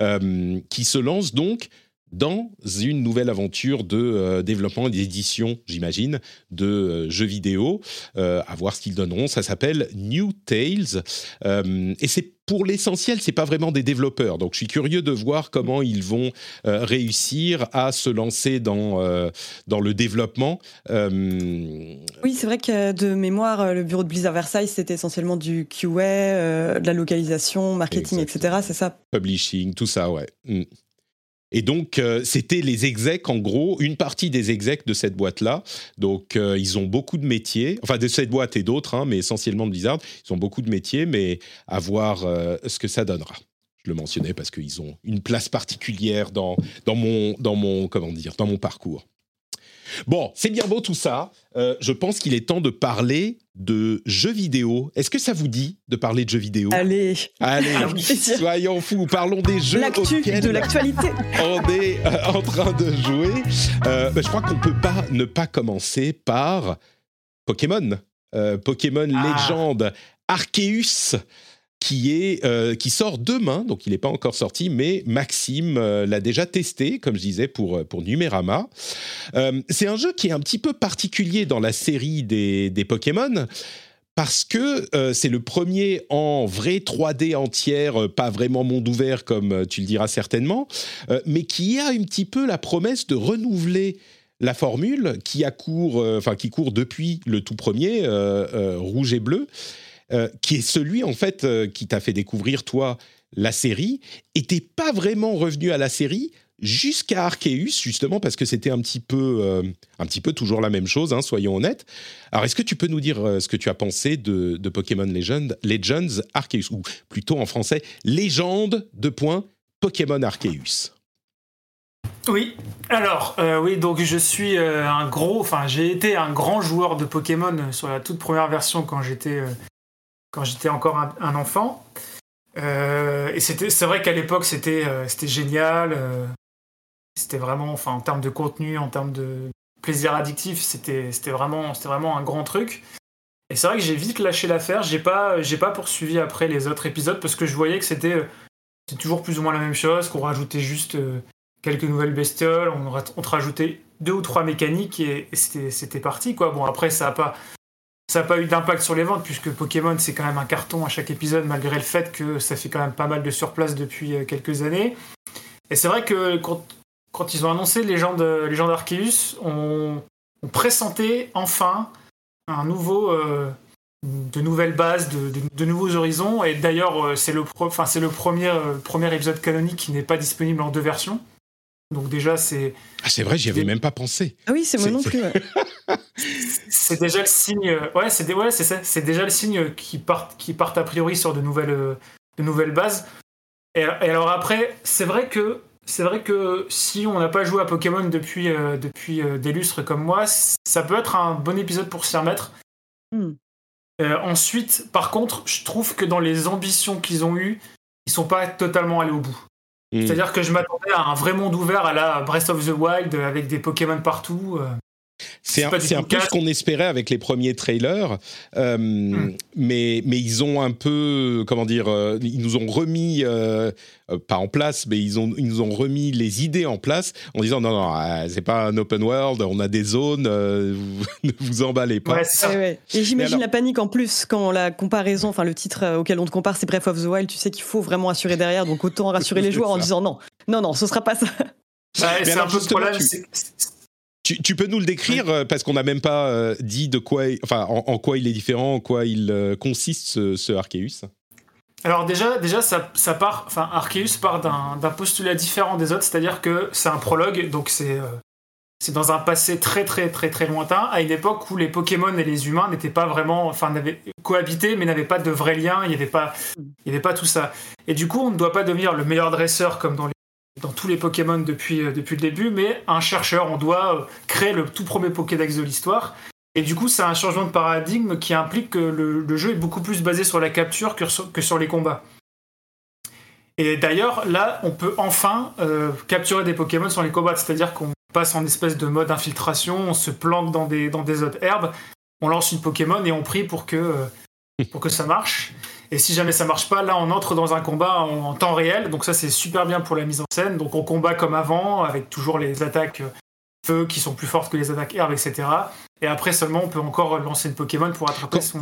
euh, qui se lancent donc dans une nouvelle aventure de euh, développement et d'édition, j'imagine, de euh, jeux vidéo, euh, à voir ce qu'ils donneront. Ça s'appelle New Tales, euh, et c'est pour l'essentiel, c'est pas vraiment des développeurs, donc je suis curieux de voir comment ils vont euh, réussir à se lancer dans euh, dans le développement. Euh... Oui, c'est vrai que de mémoire, le bureau de Blizzard Versailles, c'était essentiellement du Q A, euh, de la localisation, marketing, Exactement. et cetera. C'est ça. Publishing, tout ça, ouais. Mm. Et donc, euh, c'était les execs, en gros, une partie des execs de cette boîte-là. Donc, euh, ils ont beaucoup de métiers, enfin, de cette boîte et d'autres, hein, mais essentiellement de Blizzard. Ils ont beaucoup de métiers, mais à voir euh, ce que ça donnera. Je le mentionnais parce qu'ils ont une place particulière dans, dans, mon, dans, mon, comment dire, dans mon parcours. Bon, c'est bien beau tout ça. Euh, je pense qu'il est temps de parler de jeux vidéo. Est-ce que ça vous dit de parler de jeux vidéo ? Allez, allez, soyons fous. Parlons des jeux L'actu de l'actualité. On est euh, en train de jouer. Euh, bah, je crois qu'on ne peut pas ne pas commencer par Pokémon. Euh, Pokémon ah. Legends Arceus. Qui, est, euh, qui sort demain, donc il n'est pas encore sorti, mais Maxime euh, l'a déjà testé, comme je disais, pour, pour Numérama. Euh, c'est un jeu qui est un petit peu particulier dans la série des, des Pokémon, parce que euh, c'est le premier en vrai trois D entière, euh, pas vraiment monde ouvert, comme euh, tu le diras certainement, euh, mais qui a un petit peu la promesse de renouveler la formule qui a cours, euh, enfin qui court depuis le tout premier euh, euh, rouge et bleu, euh, qui est celui en fait euh, qui t'a fait découvrir toi la série, et t'es pas vraiment revenu à la série jusqu'à Arceus, justement parce que c'était un petit peu, euh, un petit peu toujours la même chose, hein, soyons honnêtes. Alors, est-ce que tu peux nous dire euh, ce que tu as pensé de, de Pokémon Legend, Legends Arceus, ou plutôt en français, Légende de point Pokémon Arceus? Oui, alors, euh, oui, donc je suis euh, un gros, enfin, j'ai été un grand joueur de Pokémon sur la toute première version quand j'étais, euh, quand j'étais encore un, un enfant. Euh, et c'était, c'est vrai qu'à l'époque, c'était, euh, c'était génial. Euh, C'était vraiment, enfin, en termes de contenu, en termes de plaisir addictif, c'était, c'était, vraiment, c'était vraiment un grand truc. Et c'est vrai que j'ai vite lâché l'affaire. J'ai pas, j'ai pas poursuivi après les autres épisodes parce que je voyais que c'était, c'était toujours plus ou moins la même chose, qu'on rajoutait juste quelques nouvelles bestioles, on, on te rajoutait deux ou trois mécaniques et, et c'était, c'était parti, quoi. Bon, après, ça a pas, ça a pas eu d'impact sur les ventes puisque Pokémon, c'est quand même un carton à chaque épisode malgré le fait que ça fait quand même pas mal de surplace depuis quelques années. Et c'est vrai que quand... Quand ils ont annoncé Légende, Légende Arceus, on, on pressentait enfin un nouveau, euh, de nouvelles bases, de, de, de nouveaux horizons. Et d'ailleurs, c'est le, pro, enfin, c'est le premier, euh, premier épisode canonique qui n'est pas disponible en deux versions. Donc déjà, c'est... Ah, c'est vrai, j'y avais des... même pas pensé. Ah oui, c'est moi c'est... non plus. Ouais. c'est déjà le signe... Ouais, c'est, des, ouais, c'est ça. C'est déjà le signe qui partent qui part a priori sur de nouvelles, de nouvelles bases. Et, et alors après, c'est vrai que... C'est vrai que si on n'a pas joué à Pokémon depuis, euh, depuis euh, des lustres comme moi, ça peut être un bon épisode pour s'y remettre. Mm. Euh, ensuite, par contre, je trouve que dans les ambitions qu'ils ont eues, ils ne sont pas totalement allés au bout. Mm. C'est-à-dire que je m'attendais à un vrai monde ouvert à la Breath of the Wild, avec des Pokémon partout... Euh... C'est, c'est un, c'est un peu ce qu'on espérait avec les premiers trailers, euh, mm. mais, mais ils ont un peu, comment dire, euh, ils nous ont remis, euh, pas en place, mais ils, ont, ils nous ont remis les idées en place en disant non, non, euh, c'est pas un open world, on a des zones, euh, ne vous emballez pas. Ouais, c'est ça. Et, ouais. Et j'imagine alors... la panique en plus quand la comparaison, enfin le titre auquel on te compare c'est Breath of the Wild, tu sais qu'il faut vraiment assurer derrière, donc autant rassurer les joueurs en disant non, non, non, ce sera pas ça. Ouais, c'est alors, un peu le problème, tu... c'est... Tu, tu peux nous le décrire, oui. Parce qu'on n'a même pas euh, dit de quoi, enfin, en, en quoi il est différent, en quoi il euh, consiste ce, ce Arceus. Alors déjà, déjà ça, ça part, enfin, Arceus part d'un, d'un postulat différent des autres, c'est-à-dire que c'est un prologue, donc c'est, euh, c'est dans un passé très très très très lointain, à une époque où les Pokémon et les humains n'étaient pas vraiment, enfin, n'avaient cohabité, mais n'avaient pas de vrais liens, il n'y avait pas, il n'y avait pas tout ça. Et du coup, on ne doit pas devenir le meilleur dresseur comme dans les dans tous les Pokémon depuis, euh, depuis le début, mais un chercheur, on doit euh, créer le tout premier Pokédex de l'histoire. Et du coup, c'est un changement de paradigme qui implique que le, le jeu est beaucoup plus basé sur la capture que sur, que sur les combats. Et d'ailleurs, là, on peut enfin euh, capturer des Pokémon sans les combattre, c'est-à-dire qu'on passe en espèce de mode infiltration, on se planque dans des, dans des autres herbes, on lance une Pokémon et on prie pour que... Euh, pour que ça marche, et si jamais ça marche pas, là on entre dans un combat en temps réel, donc ça c'est super bien pour la mise en scène, donc on combat comme avant, avec toujours les attaques feu qui sont plus fortes que les attaques herbe, et cetera. Et après seulement on peut encore lancer une Pokémon pour attraper quand, son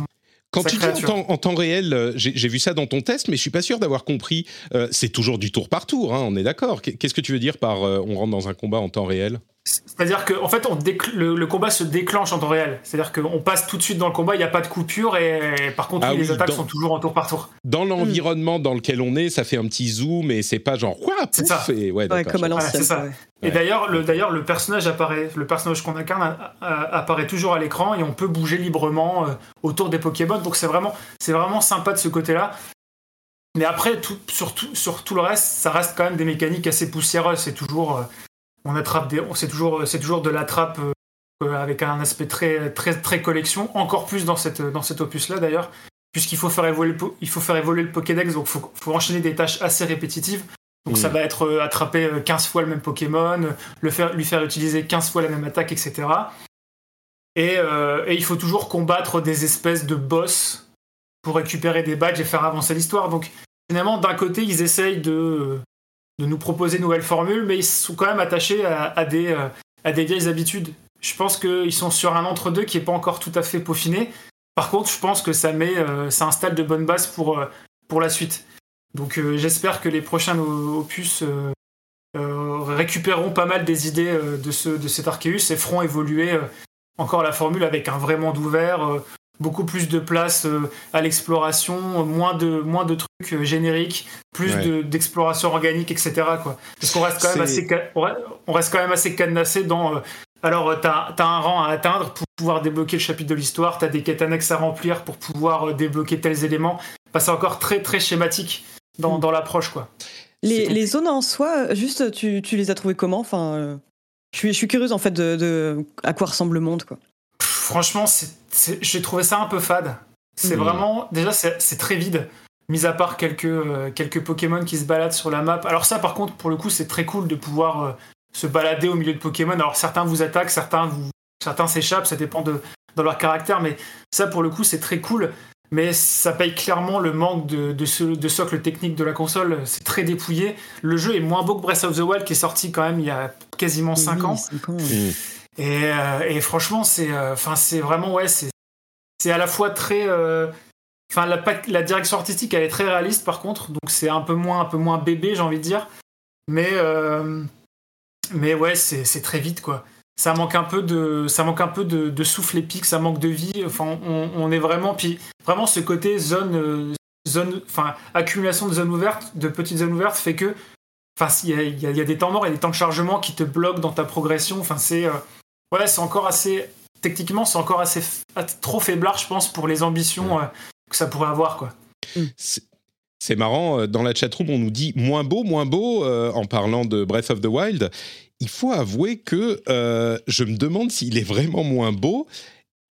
Quand sa tu créature. Dis en temps, en temps réel, j'ai, j'ai vu ça dans ton test, mais je suis pas sûr d'avoir compris, euh, c'est toujours du tour par tour, hein, on est d'accord. Qu'est-ce que tu veux dire par euh, on rentre dans un combat en temps réel ? C'est-à-dire que en fait, on décl- le, le combat se déclenche en temps réel. C'est-à-dire qu'on passe tout de suite dans le combat, il n'y a pas de coupure et, et par contre, ah oui, les attaques dans, sont toujours en tour par tour. Dans l'environnement mmh. dans lequel on est, ça fait un petit zoom et c'est pas genre « Ouah, pouf !» ouais, ouais, comme à l'ancienne. Voilà, c'est ça. Ouais. Et ouais. D'ailleurs, le, d'ailleurs, le personnage apparaît, le personnage qu'on incarne a, a, a, apparaît toujours à l'écran et on peut bouger librement euh, autour des Pokémon. Donc c'est vraiment, c'est vraiment sympa de ce côté-là. Mais après, tout, sur, tout, sur tout le reste, ça reste quand même des mécaniques assez poussiéreuses. C'est toujours... Euh, On attrape des, c'est toujours, c'est toujours de la trappe euh, avec un aspect très, très, très collection. Encore plus dans cette, dans cet opus-là d'ailleurs, puisqu'il faut faire évoluer, le, il faut faire évoluer le Pokédex, donc faut, faut enchaîner des tâches assez répétitives. Donc mmh. ça va être euh, attraper quinze fois le même Pokémon, le faire, lui faire utiliser quinze fois la même attaque, et cetera. Et, euh, et il faut toujours combattre des espèces de boss pour récupérer des badges et faire avancer l'histoire. Donc finalement, d'un côté, ils essayent de euh, de nous proposer de nouvelles formules, mais ils sont quand même attachés à, à, des, à des vieilles habitudes. Je pense qu'ils sont sur un entre-deux qui n'est pas encore tout à fait peaufiné. Par contre, je pense que ça, met, ça installe de bonnes bases pour, pour la suite. Donc euh, j'espère que les prochains opus euh, euh, récupéreront pas mal des idées euh, de, ce, de cet Arceus et feront évoluer euh, encore la formule avec un vrai monde ouvert, euh, beaucoup plus de place euh, à l'exploration, euh, moins, de, moins de trucs euh, génériques, plus ouais. de, d'exploration organique, et cetera quoi. Parce qu'on reste quand même assez, on reste quand même assez cadenassé dans... Euh, alors, t'as, t'as un rang à atteindre pour pouvoir débloquer le chapitre de l'histoire, t'as des quêtes annexes à remplir pour pouvoir débloquer tels éléments. Bah, c'est encore très, très schématique dans, mmh. dans l'approche, quoi. Les, les zones en soi, juste, tu, tu les as trouvées comment? Enfin, euh, je suis, je suis curieuse, en fait, de, de à quoi ressemble le monde, quoi. Pff, franchement, c'est, c'est, j'ai trouvé ça un peu fade. C'est mmh. vraiment... Déjà, c'est, c'est très vide, mis à part quelques, euh, quelques Pokémon qui se baladent sur la map. Alors ça, par contre, pour le coup, c'est très cool de pouvoir... Euh, se balader au milieu de Pokémon. Alors certains vous attaquent, certains vous, certains s'échappent, ça dépend de, de leur caractère, mais ça pour le coup c'est très cool, mais ça paye clairement le manque de, de, ce, de socle technique de la console, c'est très dépouillé. Le jeu est moins beau que Breath of the Wild qui est sorti quand même il y a quasiment cinq ans. Oui. Et, euh, et franchement c'est, euh, c'est vraiment, ouais, c'est, c'est à la fois très... Euh, la, la direction artistique elle est très réaliste par contre, donc c'est un peu moins, un peu moins bébé j'ai envie de dire, mais... Euh, Mais ouais, c'est, c'est très vite, quoi. Ça manque un peu de, ça manque un peu de, de souffle épique, ça manque de vie. Enfin, on, on est vraiment... Puis vraiment, ce côté zone... zone enfin, accumulation de zones ouvertes, de petites zones ouvertes, fait que... Enfin, il y, y, y a des temps morts et des temps de chargement qui te bloquent dans ta progression. Enfin, c'est... Euh, ouais, c'est encore assez... Techniquement, c'est encore assez... Trop faiblard, je pense, pour les ambitions euh, que ça pourrait avoir, quoi. C'est... C'est marrant, dans la chatroom, on nous dit « moins beau, moins beau euh, » en parlant de Breath of the Wild. Il faut avouer que euh, je me demande s'il est vraiment moins beau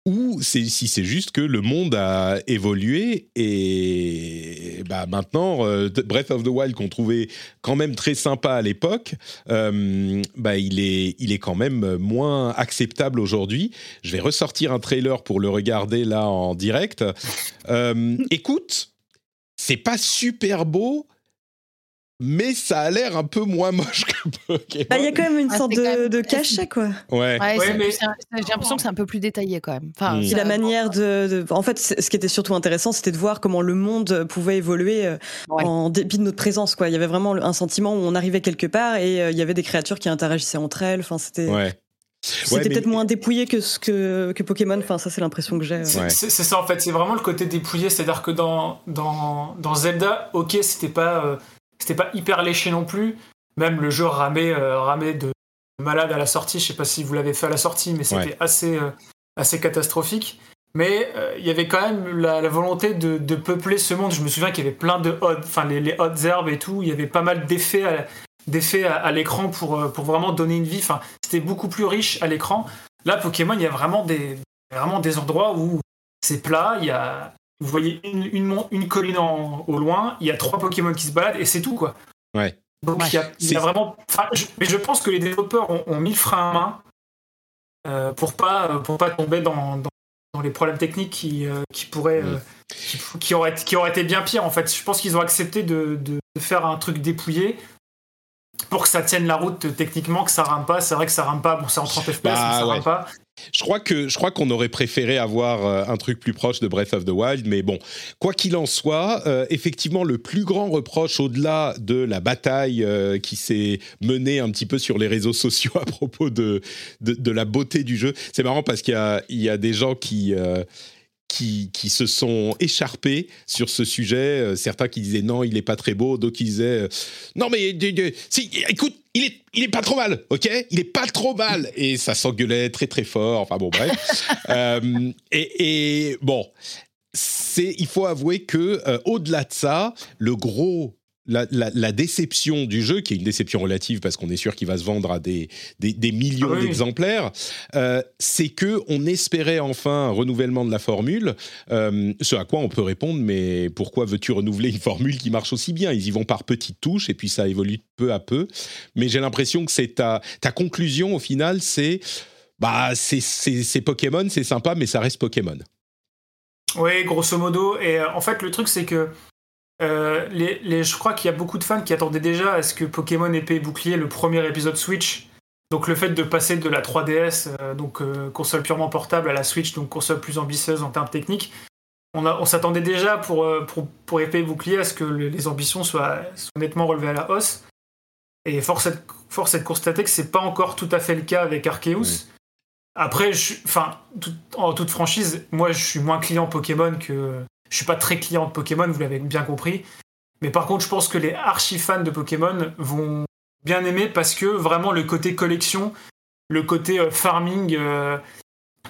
ou c'est, si c'est juste que le monde a évolué et bah, maintenant, euh, Breath of the Wild, qu'on trouvait quand même très sympa à l'époque, euh, bah, il est, il est quand même moins acceptable aujourd'hui. Je vais ressortir un trailer pour le regarder là en direct. Euh, écoute, c'est pas super beau, mais ça a l'air un peu moins moche que Pokémon. Bah, il y a quand même une ah, sorte de, de cachet, quoi. Ouais, ouais, ouais mais un, j'ai l'impression que c'est un peu plus détaillé, quand même. Enfin, mmh. c'est la manière de, de... En fait, ce qui était surtout intéressant, c'était de voir comment le monde pouvait évoluer ouais. en dépit de notre présence, quoi. Il y avait vraiment un sentiment où on arrivait quelque part et il y avait des créatures qui interagissaient entre elles. Enfin, c'était... Ouais. C'était ouais, peut-être mais... moins dépouillé que, ce que, que Pokémon, enfin, ça c'est l'impression que j'ai. Euh. C'est, c'est, c'est ça en fait, c'est vraiment le côté dépouillé, c'est-à-dire que dans, dans, dans Zelda, ok, c'était pas, euh, c'était pas hyper léché non plus, même le jeu ramait, euh, ramait de malade à la sortie, je sais pas si vous l'avez fait à la sortie, mais c'était ouais. assez, euh, assez catastrophique. Mais il euh, y avait quand même la, la volonté de, de peupler ce monde, je me souviens qu'il y avait plein de hautes, enfin les, les hautes herbes et tout, il y avait pas mal d'effets à la... d'effets à, à l'écran pour, pour vraiment donner une vie. Enfin, c'était beaucoup plus riche à l'écran. Là, Pokémon, il y a vraiment des, vraiment des endroits où c'est plat. Il y a, vous voyez une, une, une colline en, au loin, il y a trois Pokémon qui se baladent et c'est tout, quoi. Ouais. Donc, ouais. Il, y a, il y a vraiment... Enfin, je, mais je pense que les développeurs ont, ont mis le frein à main euh, pour pas, pour pas tomber dans, dans, dans les problèmes techniques qui, euh, qui pourraient... Euh, qui, qui, auraient, qui auraient été bien pires, en fait. Je pense qu'ils ont accepté de, de, de faire un truc dépouillé pour que ça tienne la route techniquement, que ça rame pas. C'est vrai que ça rame pas, bon, c'est en trente F P S, bah, ça ouais. rame pas. Je crois, que, je crois qu'on aurait préféré avoir un truc plus proche de Breath of the Wild, mais bon, quoi qu'il en soit, euh, effectivement, le plus grand reproche au-delà de la bataille euh, qui s'est menée un petit peu sur les réseaux sociaux à propos de, de, de la beauté du jeu, c'est marrant parce qu'il y a, il y a des gens qui... Euh, Qui, qui se sont écharpés sur ce sujet. Euh, certains qui disaient non, il n'est pas très beau, d'autres qui disaient euh, non, mais de, de, si, écoute, il est, il est pas trop mal, ok ? Il est pas trop mal. Et ça s'engueulait très très fort. Enfin bon, bref. euh, et, et bon, c'est, il faut avouer que euh, au-delà de ça, le gros. La, la, la déception du jeu, qui est une déception relative parce qu'on est sûr qu'il va se vendre à des, des, des millions ah oui. d'exemplaires, euh, c'est qu'on espérait enfin un renouvellement de la formule, euh, ce à quoi on peut répondre, mais pourquoi veux-tu renouveler une formule qui marche aussi bien ? Ils y vont par petites touches et puis ça évolue peu à peu, mais j'ai l'impression que c'est ta, ta conclusion au final, c'est, bah, c'est, c'est, c'est Pokémon, c'est sympa, mais ça reste Pokémon. Oui, grosso modo, et euh, en fait le truc c'est que Euh, les, les, je crois qu'il y a beaucoup de fans qui attendaient déjà à ce que Pokémon Épée et Bouclier, le premier épisode Switch, donc le fait de passer de la trois D S, euh, donc euh, console purement portable, à la Switch, donc console plus ambitieuse en termes techniques, on, a, on s'attendait déjà pour, euh, pour, pour Épée et Bouclier à ce que les ambitions soient, soient nettement relevées à la hausse. Et force est, force est de constater que c'est pas encore tout à fait le cas avec Arceus. Oui. Après, je, enfin, tout, en toute franchise, moi je suis moins client Pokémon que... Je suis pas très client de Pokémon, vous l'avez bien compris. Mais par contre, je pense que les archi-fans de Pokémon vont bien aimer parce que vraiment le côté collection, le côté euh, farming, euh,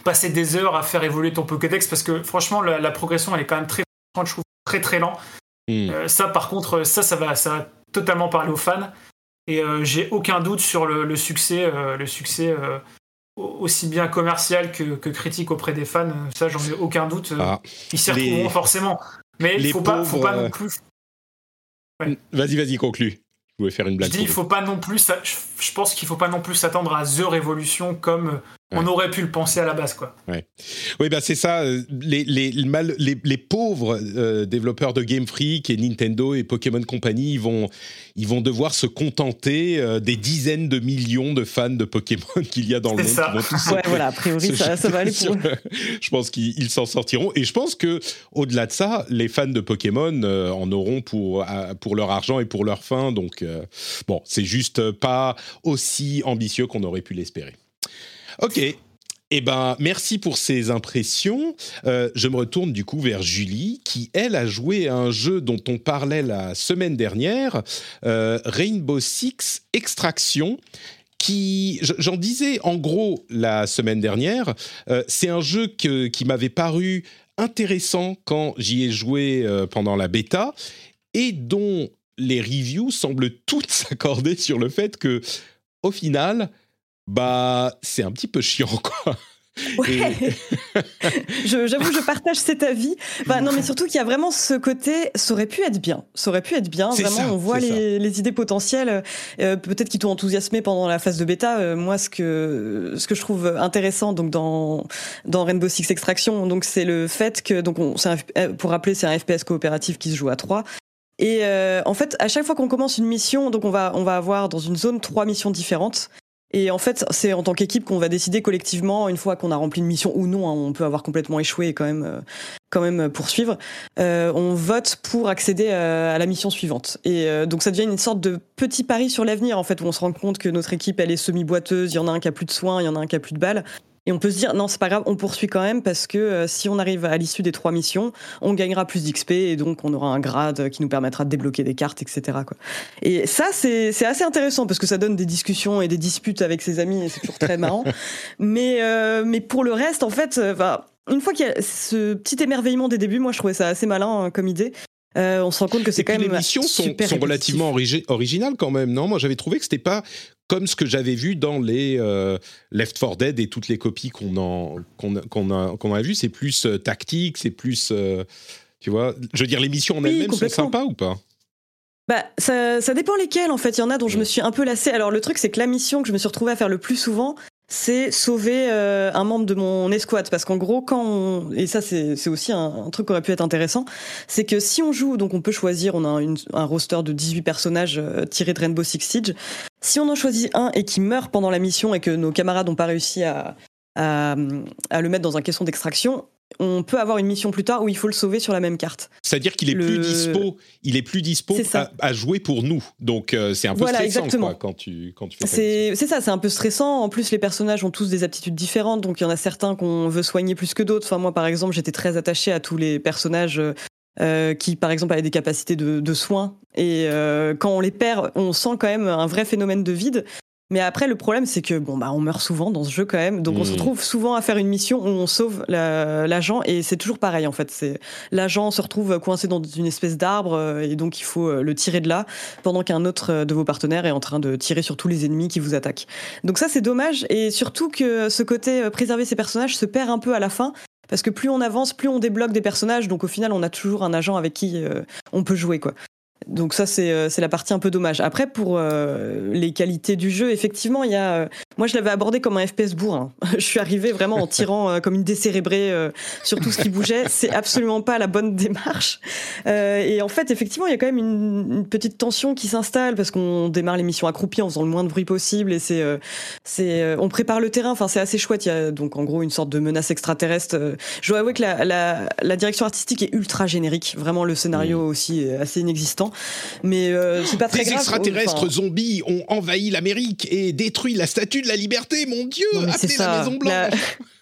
passer des heures à faire évoluer ton Pokédex, parce que franchement, la, la progression, elle est quand même très, je trouve, très très lent. Mmh. Euh, ça, par contre, ça, ça va, ça va totalement parler aux fans. Et euh, j'ai aucun doute sur le, le succès, euh, le succès euh, aussi bien commercial que, que critique auprès des fans. Ça, j'en ai aucun doute. Ah, Ils s'y retrouveront les... forcément. Mais il ne faut pas non plus... Ouais. Vas-y, vas-y, conclue. Je voulais faire une blague. Je dis, faut pas non plus, ça, je, je pense qu'il ne faut pas non plus s'attendre à The Revolution comme... On aurait pu le penser à la base, quoi. Ouais. Oui, ben c'est ça. Les, les, les, les pauvres euh, développeurs de Game Freak et Nintendo et Pokémon Company, ils vont, ils vont devoir se contenter euh, des dizaines de millions de fans de Pokémon qu'il y a dans le c'est monde. Ça. Qui ouais, voilà. A priori, ça, ça va aller pour eux. Je pense qu'ils s'en sortiront. Et je pense que, au-delà de ça, les fans de Pokémon euh, en auront pour euh, pour leur argent et pour leur faim. Donc, euh, bon, c'est juste pas aussi ambitieux qu'on aurait pu l'espérer. Ok, eh ben, merci pour ces impressions. Euh, je me retourne du coup vers Julie, qui, elle, a joué à un jeu dont on parlait la semaine dernière, euh, Rainbow Six Extraction, qui, j'en disais en gros la semaine dernière, euh, c'est un jeu que, qui m'avait paru intéressant quand j'y ai joué euh, pendant la bêta, et dont les reviews semblent toutes s'accorder sur le fait que, au final... Bah, c'est un petit peu chiant, quoi. Ouais. je, j'avoue, je partage cet avis. Bah, non, mais surtout qu'il y a vraiment ce côté, ça aurait pu être bien. Ça aurait pu être bien. C'est vraiment, ça, on voit les, les idées potentielles. Euh, peut-être qu'ils t'ont enthousiasmé pendant la phase de bêta. Euh, moi, ce que ce que je trouve intéressant, donc dans dans Rainbow Six Extraction, donc c'est le fait que donc on, c'est un, pour rappeler, c'est un F P S coopératif qui se joue à trois. Et euh, en fait, à chaque fois qu'on commence une mission, donc on va on va avoir dans une zone trois missions différentes. Et en fait, c'est en tant qu'équipe qu'on va décider collectivement, une fois qu'on a rempli une mission ou non, hein, on peut avoir complètement échoué et quand même, euh, quand même poursuivre, euh, on vote pour accéder à, à la mission suivante. Et euh, donc ça devient une sorte de petit pari sur l'avenir, en fait, où on se rend compte que notre équipe, elle est semi-boiteuse, il y en a un qui a plus de soins, il y en a un qui a plus de balles. Et on peut se dire, non, c'est pas grave, on poursuit quand même, parce que euh, si on arrive à l'issue des trois missions, on gagnera plus d'X P, et donc on aura un grade qui nous permettra de débloquer des cartes, et cetera, quoi. Et ça, c'est, c'est assez intéressant, parce que ça donne des discussions et des disputes avec ses amis, et c'est toujours très marrant. mais, euh, mais pour le reste, en fait, euh, une fois qu'il y a ce petit émerveillement des débuts, moi, je trouvais ça assez malin hein, comme idée. Euh, on se rend compte que c'est et quand même super. Les missions sont, sont relativement origi- originales quand même, non ? Moi, j'avais trouvé que c'était pas comme ce que j'avais vu dans les euh, Left four Dead et toutes les copies qu'on en qu'on qu'on a qu'on a vu. C'est plus euh, tactique, c'est plus euh, tu vois. Je veux dire, les missions en oui, elles-mêmes sont sympas ou pas ? Bah, ça, ça dépend lesquelles en fait. Il y en a dont je me suis un peu lassée. Alors le truc, c'est que la mission que je me suis retrouvée à faire le plus souvent, c'est sauver euh, un membre de mon escouade, parce qu'en gros, quand on... et ça c'est, c'est aussi un, un truc qui aurait pu être intéressant, c'est que si on joue, donc on peut choisir, on a une, un roster de dix-huit personnages euh, tirés de Rainbow Six Siege, si on en choisit un et qui meurt pendant la mission et que nos camarades n'ont pas réussi à, à, à le mettre dans un caisson d'extraction, on peut avoir une mission plus tard où il faut le sauver sur la même carte. C'est-à-dire qu'il est le... plus dispo, il est plus dispo à, à jouer pour nous. Donc euh, c'est un peu voilà, stressant quoi, quand tu quand tu fais. C'est c'est ça, c'est un peu stressant. En plus, les personnages ont tous des aptitudes différentes, donc il y en a certains qu'on veut soigner plus que d'autres. Enfin moi par exemple, j'étais très attachée à tous les personnages euh, qui par exemple avaient des capacités de, de soins. Et euh, quand on les perd, on sent quand même un vrai phénomène de vide. Mais après, le problème, c'est que bon, bah, on meurt souvent dans ce jeu quand même. Donc, mmh. on se retrouve souvent à faire une mission où on sauve la, l'agent. Et c'est toujours pareil, en fait. C'est, l'agent se retrouve coincé dans une espèce d'arbre. Et donc, il faut le tirer de là pendant qu'un autre de vos partenaires est en train de tirer sur tous les ennemis qui vous attaquent. Donc ça, c'est dommage. Et surtout que ce côté préserver ses personnages se perd un peu à la fin. Parce que plus on avance, plus on débloque des personnages. Donc, au final, on a toujours un agent avec qui euh, on peut jouer, quoi. Donc ça c'est c'est la partie un peu dommage. Après pour euh, les qualités du jeu, effectivement, il y a euh, moi je l'avais abordé comme un F P S bourrin. Je suis arrivée vraiment en tirant euh, comme une décérébrée euh, sur tout ce qui bougeait, c'est absolument pas la bonne démarche. Euh, et en fait, effectivement, il y a quand même une, une petite tension qui s'installe parce qu'on démarre les missions accroupies en faisant le moins de bruit possible et c'est euh, c'est euh, on prépare le terrain, enfin c'est assez chouette, il y a donc en gros une sorte de menace extraterrestre. Je dois avouer que la la la direction artistique est ultra générique, vraiment le scénario aussi est assez inexistant. mais euh, c'est pas très des grave. Des extraterrestres oh, zombies ont envahi l'Amérique et détruit la Statue de la Liberté, mon Dieu, non, appelez la Maison Blanche.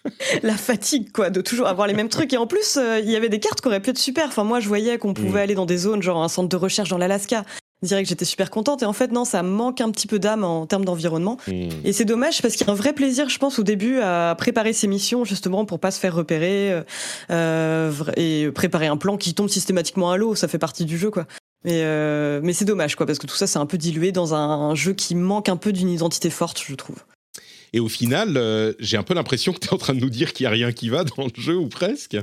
La... la fatigue, quoi, de toujours avoir les mêmes trucs. Et en plus, il euh, y avait des cartes qui auraient pu être super. Enfin, moi, je voyais qu'on pouvait mmh. aller dans des zones, genre un centre de recherche dans l'Alaska. Direct, j'étais super contente. Et en fait, non, ça manque un petit peu d'âme en termes d'environnement. Mmh. Et c'est dommage parce qu'il y a un vrai plaisir, je pense, au début à préparer ces missions, justement, pour pas se faire repérer euh, et préparer un plan qui tombe systématiquement à l'eau. Ça fait partie du jeu, quoi. Mais, euh, mais c'est dommage, quoi, parce que tout ça, c'est un peu dilué dans un, un jeu qui manque un peu d'une identité forte, je trouve. Et au final, euh, j'ai un peu l'impression que t'es en train de nous dire qu'il n'y a rien qui va dans le jeu, ou presque.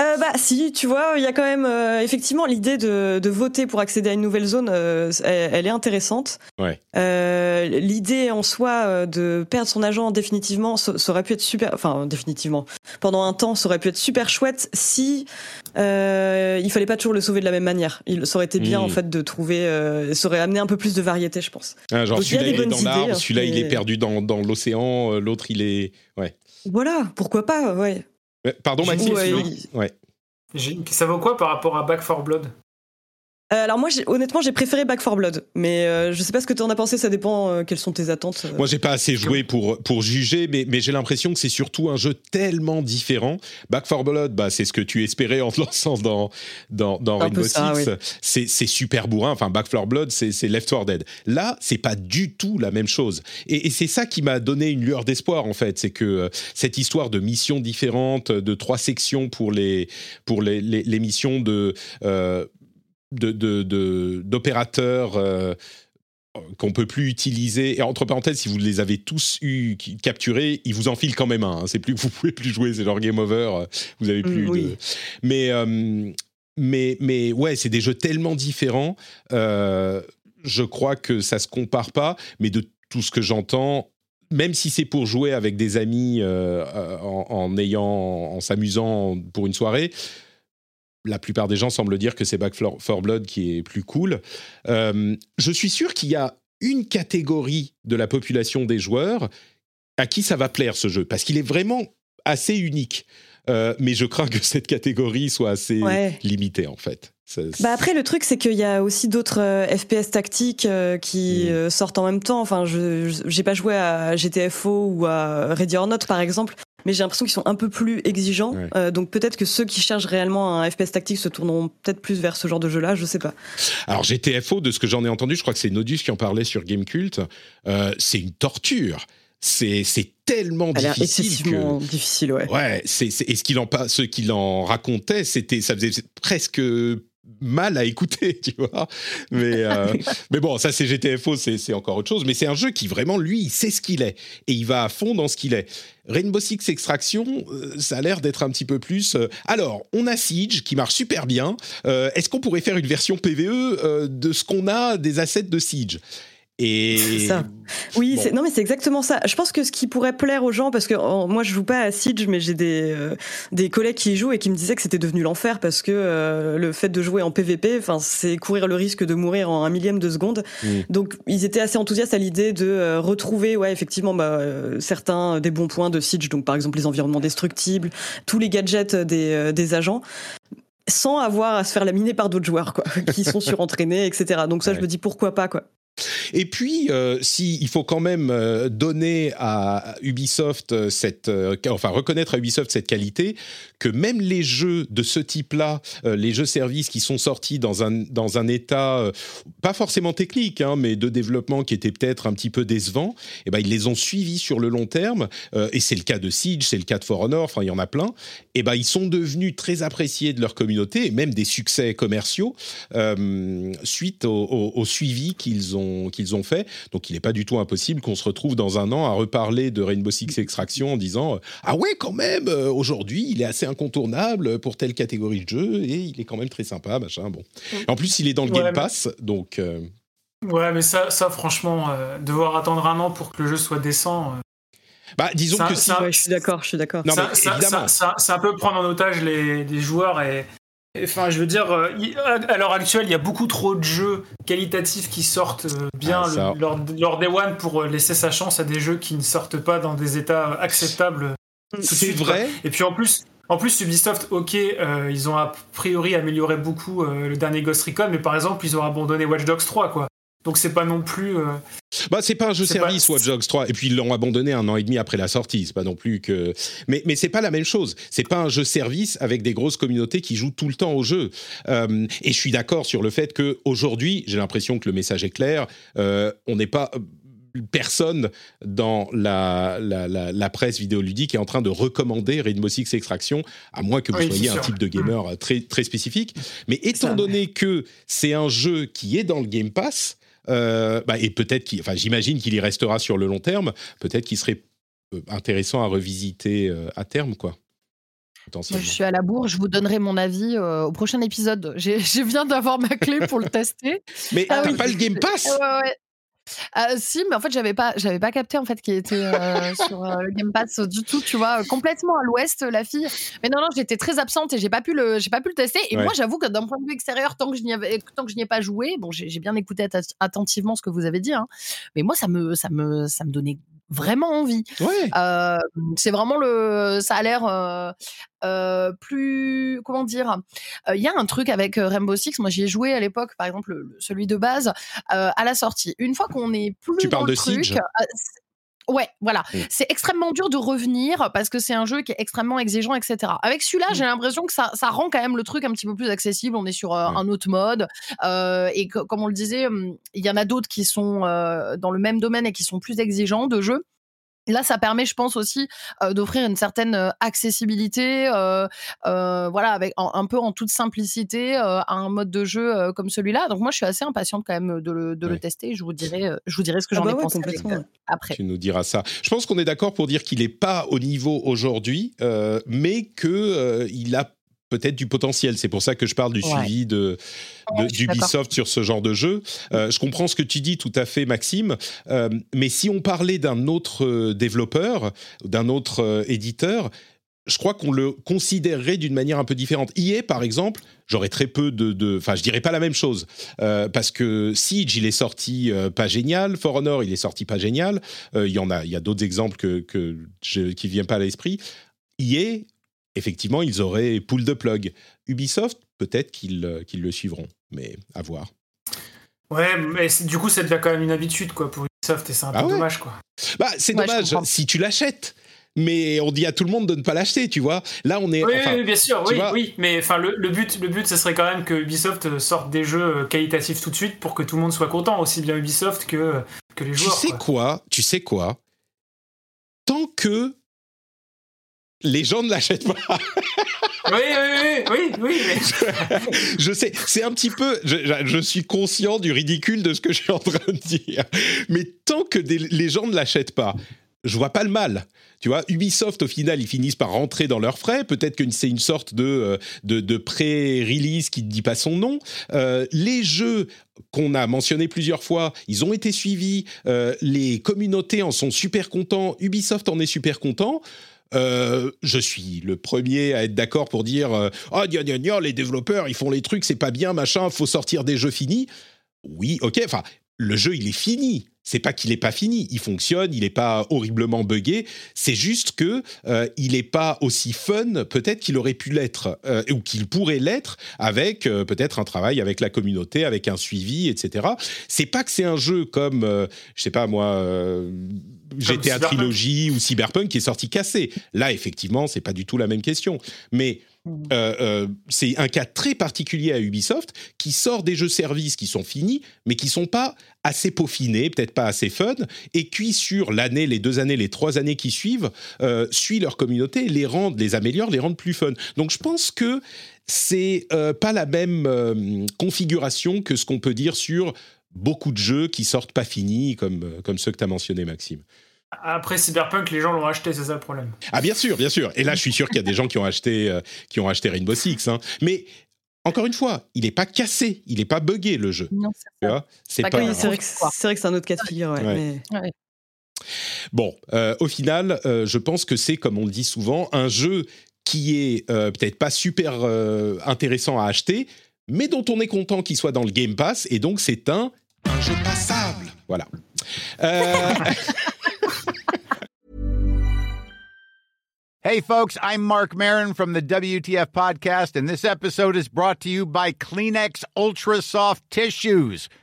Euh, bah si, tu vois, il y a quand même euh, effectivement l'idée de, de voter pour accéder à une nouvelle zone, euh, elle, elle est intéressante. Ouais. Euh, l'idée en soi euh, de perdre son agent définitivement, ça, ça aurait pu être super, enfin définitivement, pendant un temps, ça aurait pu être super chouette si euh, il fallait pas toujours le sauver de la même manière. Il, ça aurait été bien mmh. en fait de trouver, euh, ça aurait amené un peu plus de variété, je pense. Ah, genre donc, celui-là il, il est dans idées, l'arbre, celui-là mais... il est perdu dans, dans l'océan, euh, l'autre il est, ouais. Voilà, pourquoi pas, ouais. Pardon Maxime, ouais, il... ouais. Ça vaut quoi par rapport à Back four Blood ? Euh, alors moi, j'ai, honnêtement, j'ai préféré Back four Blood, mais euh, je sais pas ce que t'en as pensé, ça dépend euh, quelles sont tes attentes. Euh... Moi, j'ai pas assez joué pour, pour juger, mais, mais j'ai l'impression que c'est surtout un jeu tellement différent. Back four Blood, bah, c'est ce que tu espérais en te lançant dans, dans, dans Rainbow Six, ça, oui. c'est, c'est super bourrin, enfin Back four Blood, c'est, c'est Left four Dead. Là, c'est pas du tout la même chose, et, et c'est ça qui m'a donné une lueur d'espoir, en fait, c'est que euh, cette histoire de missions différentes, de trois sections pour les, pour les, les, les missions de... Euh, De, de, de, d'opérateurs euh, qu'on ne peut plus utiliser. Et entre parenthèses, si vous les avez tous eu, capturés, ils vous en filent quand même un. Hein. C'est plus, vous ne pouvez plus jouer, c'est genre game over. Vous n'avez plus oui. de... Mais, euh, mais, mais ouais, c'est des jeux tellement différents. Euh, je crois que ça ne se compare pas. Mais de tout ce que j'entends, même si c'est pour jouer avec des amis euh, en, en, ayant, en s'amusant pour une soirée... La plupart des gens semblent dire que c'est Back four Blood qui est plus cool. Euh, je suis sûr qu'il y a une catégorie de la population des joueurs à qui ça va plaire, ce jeu, parce qu'il est vraiment assez unique. Euh, mais je crains que cette catégorie soit assez ouais. limitée, en fait. Ça, bah après, le truc, c'est qu'il y a aussi d'autres euh, F P S tactiques euh, qui mmh. euh, sortent en même temps. Enfin, je n'ai pas joué à G T F O ou à Ready or Not, par exemple. Mais j'ai l'impression qu'ils sont un peu plus exigeants. Ouais. Euh, donc peut-être que ceux qui cherchent réellement un F P S tactique se tourneront peut-être plus vers ce genre de jeu-là, je sais pas. Alors G T F O, de ce que j'en ai entendu, je crois que c'est Nodus qui en parlait sur Gamekult, euh, c'est une torture. C'est, c'est tellement difficile. Alors, excessivement que, difficile, ouais. Ouais, c'est, c'est, et ce qu'il en, ce qu'il en racontait, c'était, ça faisait presque... mal à écouter, tu vois. Mais, euh, mais bon, ça, c'est G T F O, c'est, c'est encore autre chose. Mais c'est un jeu qui, vraiment, lui, il sait ce qu'il est. Et il va à fond dans ce qu'il est. Rainbow Six Extraction, euh, ça a l'air d'être un petit peu plus... Euh, alors, on a Siege, qui marche super bien. Euh, est-ce qu'on pourrait faire une version P V E euh, de ce qu'on a des assets de Siege ? Et... C'est ça. Oui, bon. c'est, non mais c'est exactement ça. Je pense que ce qui pourrait plaire aux gens, parce que en, moi je joue pas à Siege, mais j'ai des euh, des collègues qui y jouent et qui me disaient que c'était devenu l'enfer parce que euh, le fait de jouer en P V P, enfin c'est courir le risque de mourir en un millième de seconde. Mmh. Donc ils étaient assez enthousiastes à l'idée de euh, retrouver, ouais effectivement, bah, euh, certains des bons points de Siege, donc par exemple les environnements destructibles, tous les gadgets des euh, des agents, sans avoir à se faire laminer par d'autres joueurs quoi, qui sont surentraînés, et cetera. Donc ça ouais. je me dis pourquoi pas quoi. Et puis, euh, si il faut quand même euh, donner à Ubisoft cette, euh, enfin reconnaître à Ubisoft cette qualité, que même les jeux de ce type-là, euh, les jeux-services qui sont sortis dans un dans un état euh, pas forcément technique, hein, mais de développement qui était peut-être un petit peu décevant, eh ben ils les ont suivis sur le long terme. Euh, et c'est le cas de Siege, c'est le cas de For Honor, enfin il y en a plein. Eh ben ils sont devenus très appréciés de leur communauté et même des succès commerciaux euh, suite au, au, au suivi qu'ils ont. qu'ils ont fait. Donc, il n'est pas du tout impossible qu'on se retrouve dans un an à reparler de Rainbow Six Extraction en disant « Ah ouais, quand même, aujourd'hui, il est assez incontournable pour telle catégorie de jeu et il est quand même très sympa, machin. » Bon. En plus, il est dans le ouais, Game Pass, mais... donc... Euh... Ouais, mais ça, ça franchement, euh, devoir attendre un an pour que le jeu soit décent... Euh... Bah, disons ça, que ça, si... Ouais, je suis d'accord, je suis d'accord. Non, ça, mais ça, évidemment... ça, ça, ça peut prendre en otage les, les joueurs et... Enfin, je veux dire, à l'heure actuelle, il y a beaucoup trop de jeux qualitatifs qui sortent bien ah, le, lors, lors Day One pour laisser sa chance à des jeux qui ne sortent pas dans des états acceptables. C'est vrai. Et puis en plus, En plus, Ubisoft, ok, euh, ils ont a priori amélioré beaucoup euh, le dernier Ghost Recon, mais par exemple, ils ont abandonné Watch Dogs trois, quoi. Donc c'est pas non plus... Euh... Bah c'est pas un jeu c'est service pas... Watch Dogs trois, et puis ils l'ont abandonné un an et demi après la sortie, c'est pas non plus que... Mais, mais c'est pas la même chose, c'est pas un jeu service avec des grosses communautés qui jouent tout le temps au jeu. Euh, et je suis d'accord sur le fait qu'aujourd'hui, j'ai l'impression que le message est clair, euh, on n'est pas... personne dans la, la, la, la presse vidéoludique est en train de recommander Rainbow Six Extraction, à moins que vous oui, soyez un type de gamer très, très spécifique. Mais étant ça, donné mais... que c'est un jeu qui est dans le Game Pass, euh, bah, et peut-être qu'il, enfin, j'imagine qu'il y restera sur le long terme, peut-être qu'il serait intéressant à revisiter euh, à terme, quoi. Je suis à la bourre, je vous donnerai mon avis euh, au prochain épisode. J'ai, je viens d'avoir ma clé pour le tester. Mais ah, t'as oui. pas le Game Pass euh, ouais, ouais. Euh, si, mais en fait, j'avais pas, j'avais pas capté en fait qu'il était euh, sur euh, le Game Pass du tout, tu vois, complètement à l'ouest, la fille. Mais non, non, j'étais très absente et j'ai pas pu le, j'ai pas pu le tester. Et ouais. moi, j'avoue que d'un point de vue extérieur, tant que je n'y avais, tant que je n'y ai pas joué, bon, j'ai, j'ai bien écouté att- attentivement ce que vous avez dit, hein, mais moi, ça me, ça me, ça me donnait vraiment envie. Ouais. Euh, c'est vraiment le, ça a l'air. Euh, Euh, plus comment dire il euh, y a un truc avec Rainbow Six, moi j'y ai joué à l'époque, par exemple le, celui de base euh, à la sortie, une fois qu'on est plus tu dans le truc Siege. Euh, ouais voilà mmh. c'est extrêmement dur de revenir parce que c'est un jeu qui est extrêmement exigeant, etc. Avec celui-là mmh. j'ai l'impression que ça, ça rend quand même le truc un petit peu plus accessible, on est sur euh, mmh. un autre mode euh, et que, comme on le disait, il y en a d'autres qui sont euh, dans le même domaine et qui sont plus exigeants de jeu. Là, ça permet, je pense aussi, euh, d'offrir une certaine accessibilité, euh, euh, voilà, avec en, un peu en toute simplicité, euh, à un mode de jeu euh, comme celui-là. Donc moi, je suis assez impatiente quand même de le, de ouais. le tester. Je vous dirai, je vous dirai ce que ah j'en bah ai ouais, pensé avec, euh, après. Tu nous diras ça. Je pense qu'on est d'accord pour dire qu'il n'est pas au niveau aujourd'hui, euh, mais qu'il euh, a peut-être du potentiel. C'est pour ça que je parle du ouais. suivi de, de, ouais, d'Ubisoft sur ce genre de jeu. Euh, je comprends ce que tu dis tout à fait, Maxime. Euh, mais si on parlait d'un autre développeur, d'un autre euh, éditeur, je crois qu'on le considérerait d'une manière un peu différente. E A, par exemple, j'aurais très peu de... Enfin, je dirais pas la même chose. Euh, parce que Siege, il est sorti euh, pas génial. For Honor, il est sorti pas génial. Euh, il y en a, il y a d'autres exemples que, que je, qui ne viennent pas à l'esprit. E A... effectivement, ils auraient pull the plug. Ubisoft, peut-être qu'ils, qu'ils le suivront, mais à voir. Ouais, mais du coup, ça devient quand même une habitude, quoi, pour Ubisoft, et c'est un ah peu ouais. dommage, quoi. Bah, c'est ouais, dommage si tu l'achètes, mais on dit à tout le monde de ne pas l'acheter, tu vois. Là, on est. Oui, enfin, oui bien sûr, oui, vois... oui. Mais enfin, le, le but, le but, ce serait quand même que Ubisoft sorte des jeux qualitatifs tout de suite pour que tout le monde soit content, aussi bien Ubisoft que que les joueurs. Tu sais quoi, quoi Tu sais quoi Tant que les gens ne l'achètent pas. Oui, oui, oui, oui, oui. Je, je sais, c'est un petit peu... Je, je suis conscient du ridicule de ce que je suis en train de dire. Mais tant que des, les gens ne l'achètent pas, je vois pas le mal. Tu vois, Ubisoft, au final, ils finissent par rentrer dans leurs frais. Peut-être que c'est une sorte de, de, de pré-release qui ne dit pas son nom. Euh, les jeux qu'on a mentionnés plusieurs fois, ils ont été suivis. Euh, les communautés en sont super contents. Ubisoft en est super content. Euh, je suis le premier à être d'accord pour dire euh, « Ah, oh, gna gna gna, les développeurs, ils font les trucs, c'est pas bien, machin, faut sortir des jeux finis. » Oui, ok, enfin, le jeu, il est fini. C'est pas qu'il est pas fini, il fonctionne, il est pas horriblement buggé, c'est juste que euh, il est pas aussi fun peut-être qu'il aurait pu l'être, euh, ou qu'il pourrait l'être avec euh, peut-être un travail avec la communauté, avec un suivi, et cetera. C'est pas que c'est un jeu comme, euh, je sais pas moi... Euh, G T A Trilogy ou Cyberpunk qui est sorti cassé. Là, effectivement, c'est pas du tout la même question. Mais euh, euh, c'est un cas très particulier à Ubisoft qui sort des jeux services qui sont finis, mais qui sont pas assez peaufinés, peut-être pas assez fun, et qui, sur l'année, les deux années, les trois années qui suivent, euh, suit leur communauté, les rendent, les améliorent, les rendent plus fun. Donc, je pense que c'est euh, pas la même euh, configuration que ce qu'on peut dire sur beaucoup de jeux qui sortent pas finis, comme, comme ceux que tu as mentionnés, Maxime. Après Cyberpunk, les gens l'ont acheté, c'est ça le problème. Ah bien sûr, bien sûr. Et là, je suis sûr qu'il y a des gens qui ont acheté, euh, qui ont acheté Rainbow Six. Hein. Mais encore une fois, il n'est pas cassé, il n'est pas buggé, le jeu. Non, c'est ça. C'est, pas pas, oui, c'est, vrai que, c'est vrai que c'est un autre cas de figure. Ouais, ouais. Mais... Ouais. Bon, euh, au final, euh, je pense que c'est, comme on le dit souvent, un jeu qui est euh, peut-être pas super euh, intéressant à acheter, mais dont on est content qu'il soit dans le Game Pass, et donc c'est un... un jeu passable. Voilà. Euh... Hey folks, I'm Mark Maron from the W T F Podcast, and this episode is brought to you by Kleenex Ultra Soft Tissues,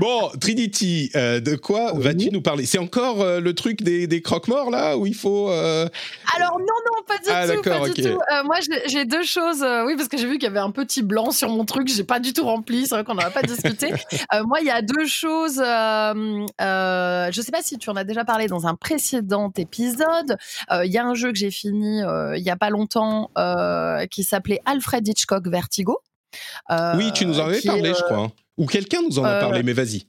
Bon, Trinity, euh, de quoi oui. vas-tu nous parler? C'est encore euh, le truc des, des croque-morts, là, où il faut... Euh... Alors, non, non, pas du ah, tout, pas okay. du tout. Euh, moi, j'ai, j'ai deux choses. Euh, oui, parce que j'ai vu qu'il y avait un petit blanc sur mon truc. J'ai pas du tout rempli. C'est vrai qu'on n'en a pas discuté. euh, moi, il y a deux choses. Euh, euh, je sais pas si tu en as déjà parlé dans un précédent épisode. Il euh, y a un jeu que j'ai fini il euh, y a pas longtemps euh, qui s'appelait Alfred Hitchock Vertigo. Euh, oui, tu nous en avais parlé, est, euh... je crois. Ou quelqu'un nous en a euh... parlé, mais vas-y.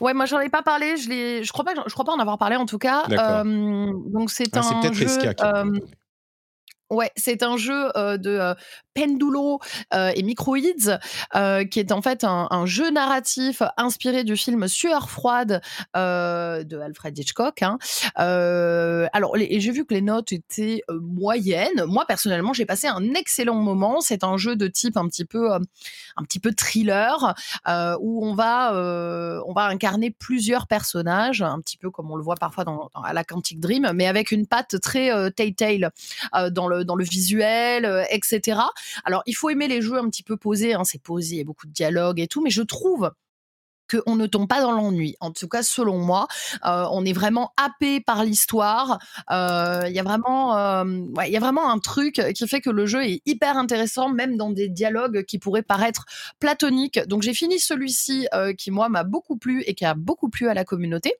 Ouais, moi j'en ai pas parlé, je l'ai, je crois pas, je crois pas en avoir parlé en tout cas. D'accord. Euh, donc c'est ah, un c'est peut-être jeu. Risqué à euh... Ouais, c'est un jeu euh, de euh, Pendulo euh, et Microids, euh, qui est en fait un, un jeu narratif inspiré du film Sueur froide euh, de Alfred Hitchcock. Hein. Euh, alors, les, j'ai vu que les notes étaient euh, moyennes. Moi, personnellement, j'ai passé un excellent moment. C'est un jeu de type un petit peu, euh, un petit peu thriller, euh, où on va, euh, on va incarner plusieurs personnages, un petit peu comme on le voit parfois dans, dans, à la Quantic Dream, mais avec une patte très euh, telltale euh, dans le dans le visuel, euh, et cetera. Alors, il faut aimer les jeux un petit peu posés, hein, c'est posé, il y a beaucoup de dialogues et tout, mais je trouve qu'on ne tombe pas dans l'ennui. En tout cas, selon moi, euh, on est vraiment happé par l'histoire. Euh, y a vraiment, euh, ouais, y a vraiment un truc qui fait que le jeu est hyper intéressant, même dans des dialogues qui pourraient paraître platoniques. Donc, j'ai fini celui-ci euh, qui, moi, m'a beaucoup plu et qui a beaucoup plu à la communauté.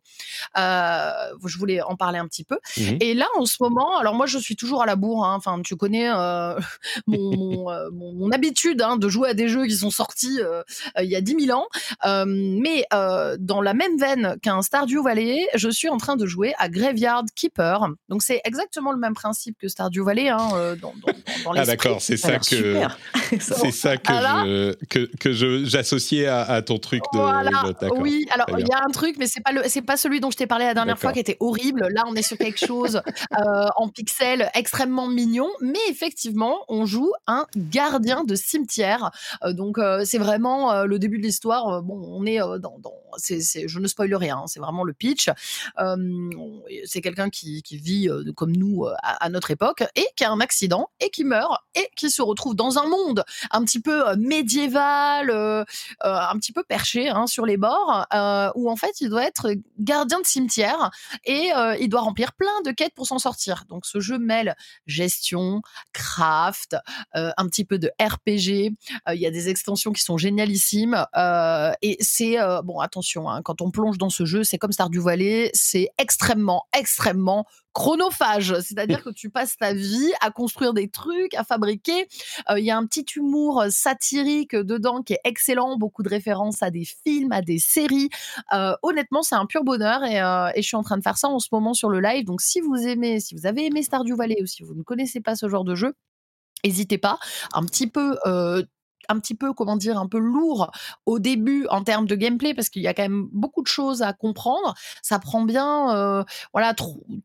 Euh, je voulais en parler un petit peu. Mmh. Et là, en ce moment, alors moi, je suis toujours à la bourre. Hein. Enfin, tu connais euh, mon, mon, euh, mon, mon habitude hein, de jouer à des jeux qui sont sortis euh, il y a dix mille ans. Euh, Mais euh, dans la même veine qu'un Stardew Valley, je suis en train de jouer à Graveyard Keeper. Donc, c'est exactement le même principe que Stardew Valley. Hein, euh, dans, dans, dans ah d'accord, c'est ça, ça que, c'est ça que, alors, je, que, que je, j'associais à, à ton truc. De, voilà, de, oui, alors il y a un truc, mais ce n'est pas, pas celui dont je t'ai parlé la dernière d'accord. fois qui était horrible. Là, on est sur quelque chose euh, en pixels extrêmement mignon. Mais effectivement, on joue un gardien de cimetière. Euh, donc, euh, c'est vraiment euh, le début de l'histoire. Euh, bon, on est... Euh, Dans, dans, c'est, c'est, je ne spoile rien, hein, c'est vraiment le pitch. Euh, c'est quelqu'un qui, qui vit euh, comme nous euh, à, à notre époque et qui a un accident et qui meurt et qui se retrouve dans un monde un petit peu euh, médiéval, euh, euh, un petit peu perché hein, sur les bords, euh, où en fait il doit être gardien de cimetière et euh, il doit remplir plein de quêtes pour s'en sortir. Donc ce jeu mêle gestion, craft, euh, un petit peu de R P G. Il euh, y a des extensions qui sont génialissimes euh, et c'est Euh, bon, attention, hein, quand on plonge dans ce jeu, c'est comme Stardew Valley, c'est extrêmement, extrêmement chronophage. C'est-à-dire que tu passes ta vie à construire des trucs, à fabriquer. Il euh, y a un petit humour satirique dedans qui est excellent, beaucoup de références à des films, à des séries. Euh, honnêtement, c'est un pur bonheur et, euh, et je suis en train de faire ça en ce moment sur le live. Donc, si vous aimez, si vous avez aimé Stardew Valley ou si vous ne connaissez pas ce genre de jeu, n'hésitez pas. Un petit peu... Euh, un petit peu, comment dire, un peu lourd au début en termes de gameplay parce qu'il y a quand même beaucoup de choses à comprendre. Ça prend bien euh, voilà,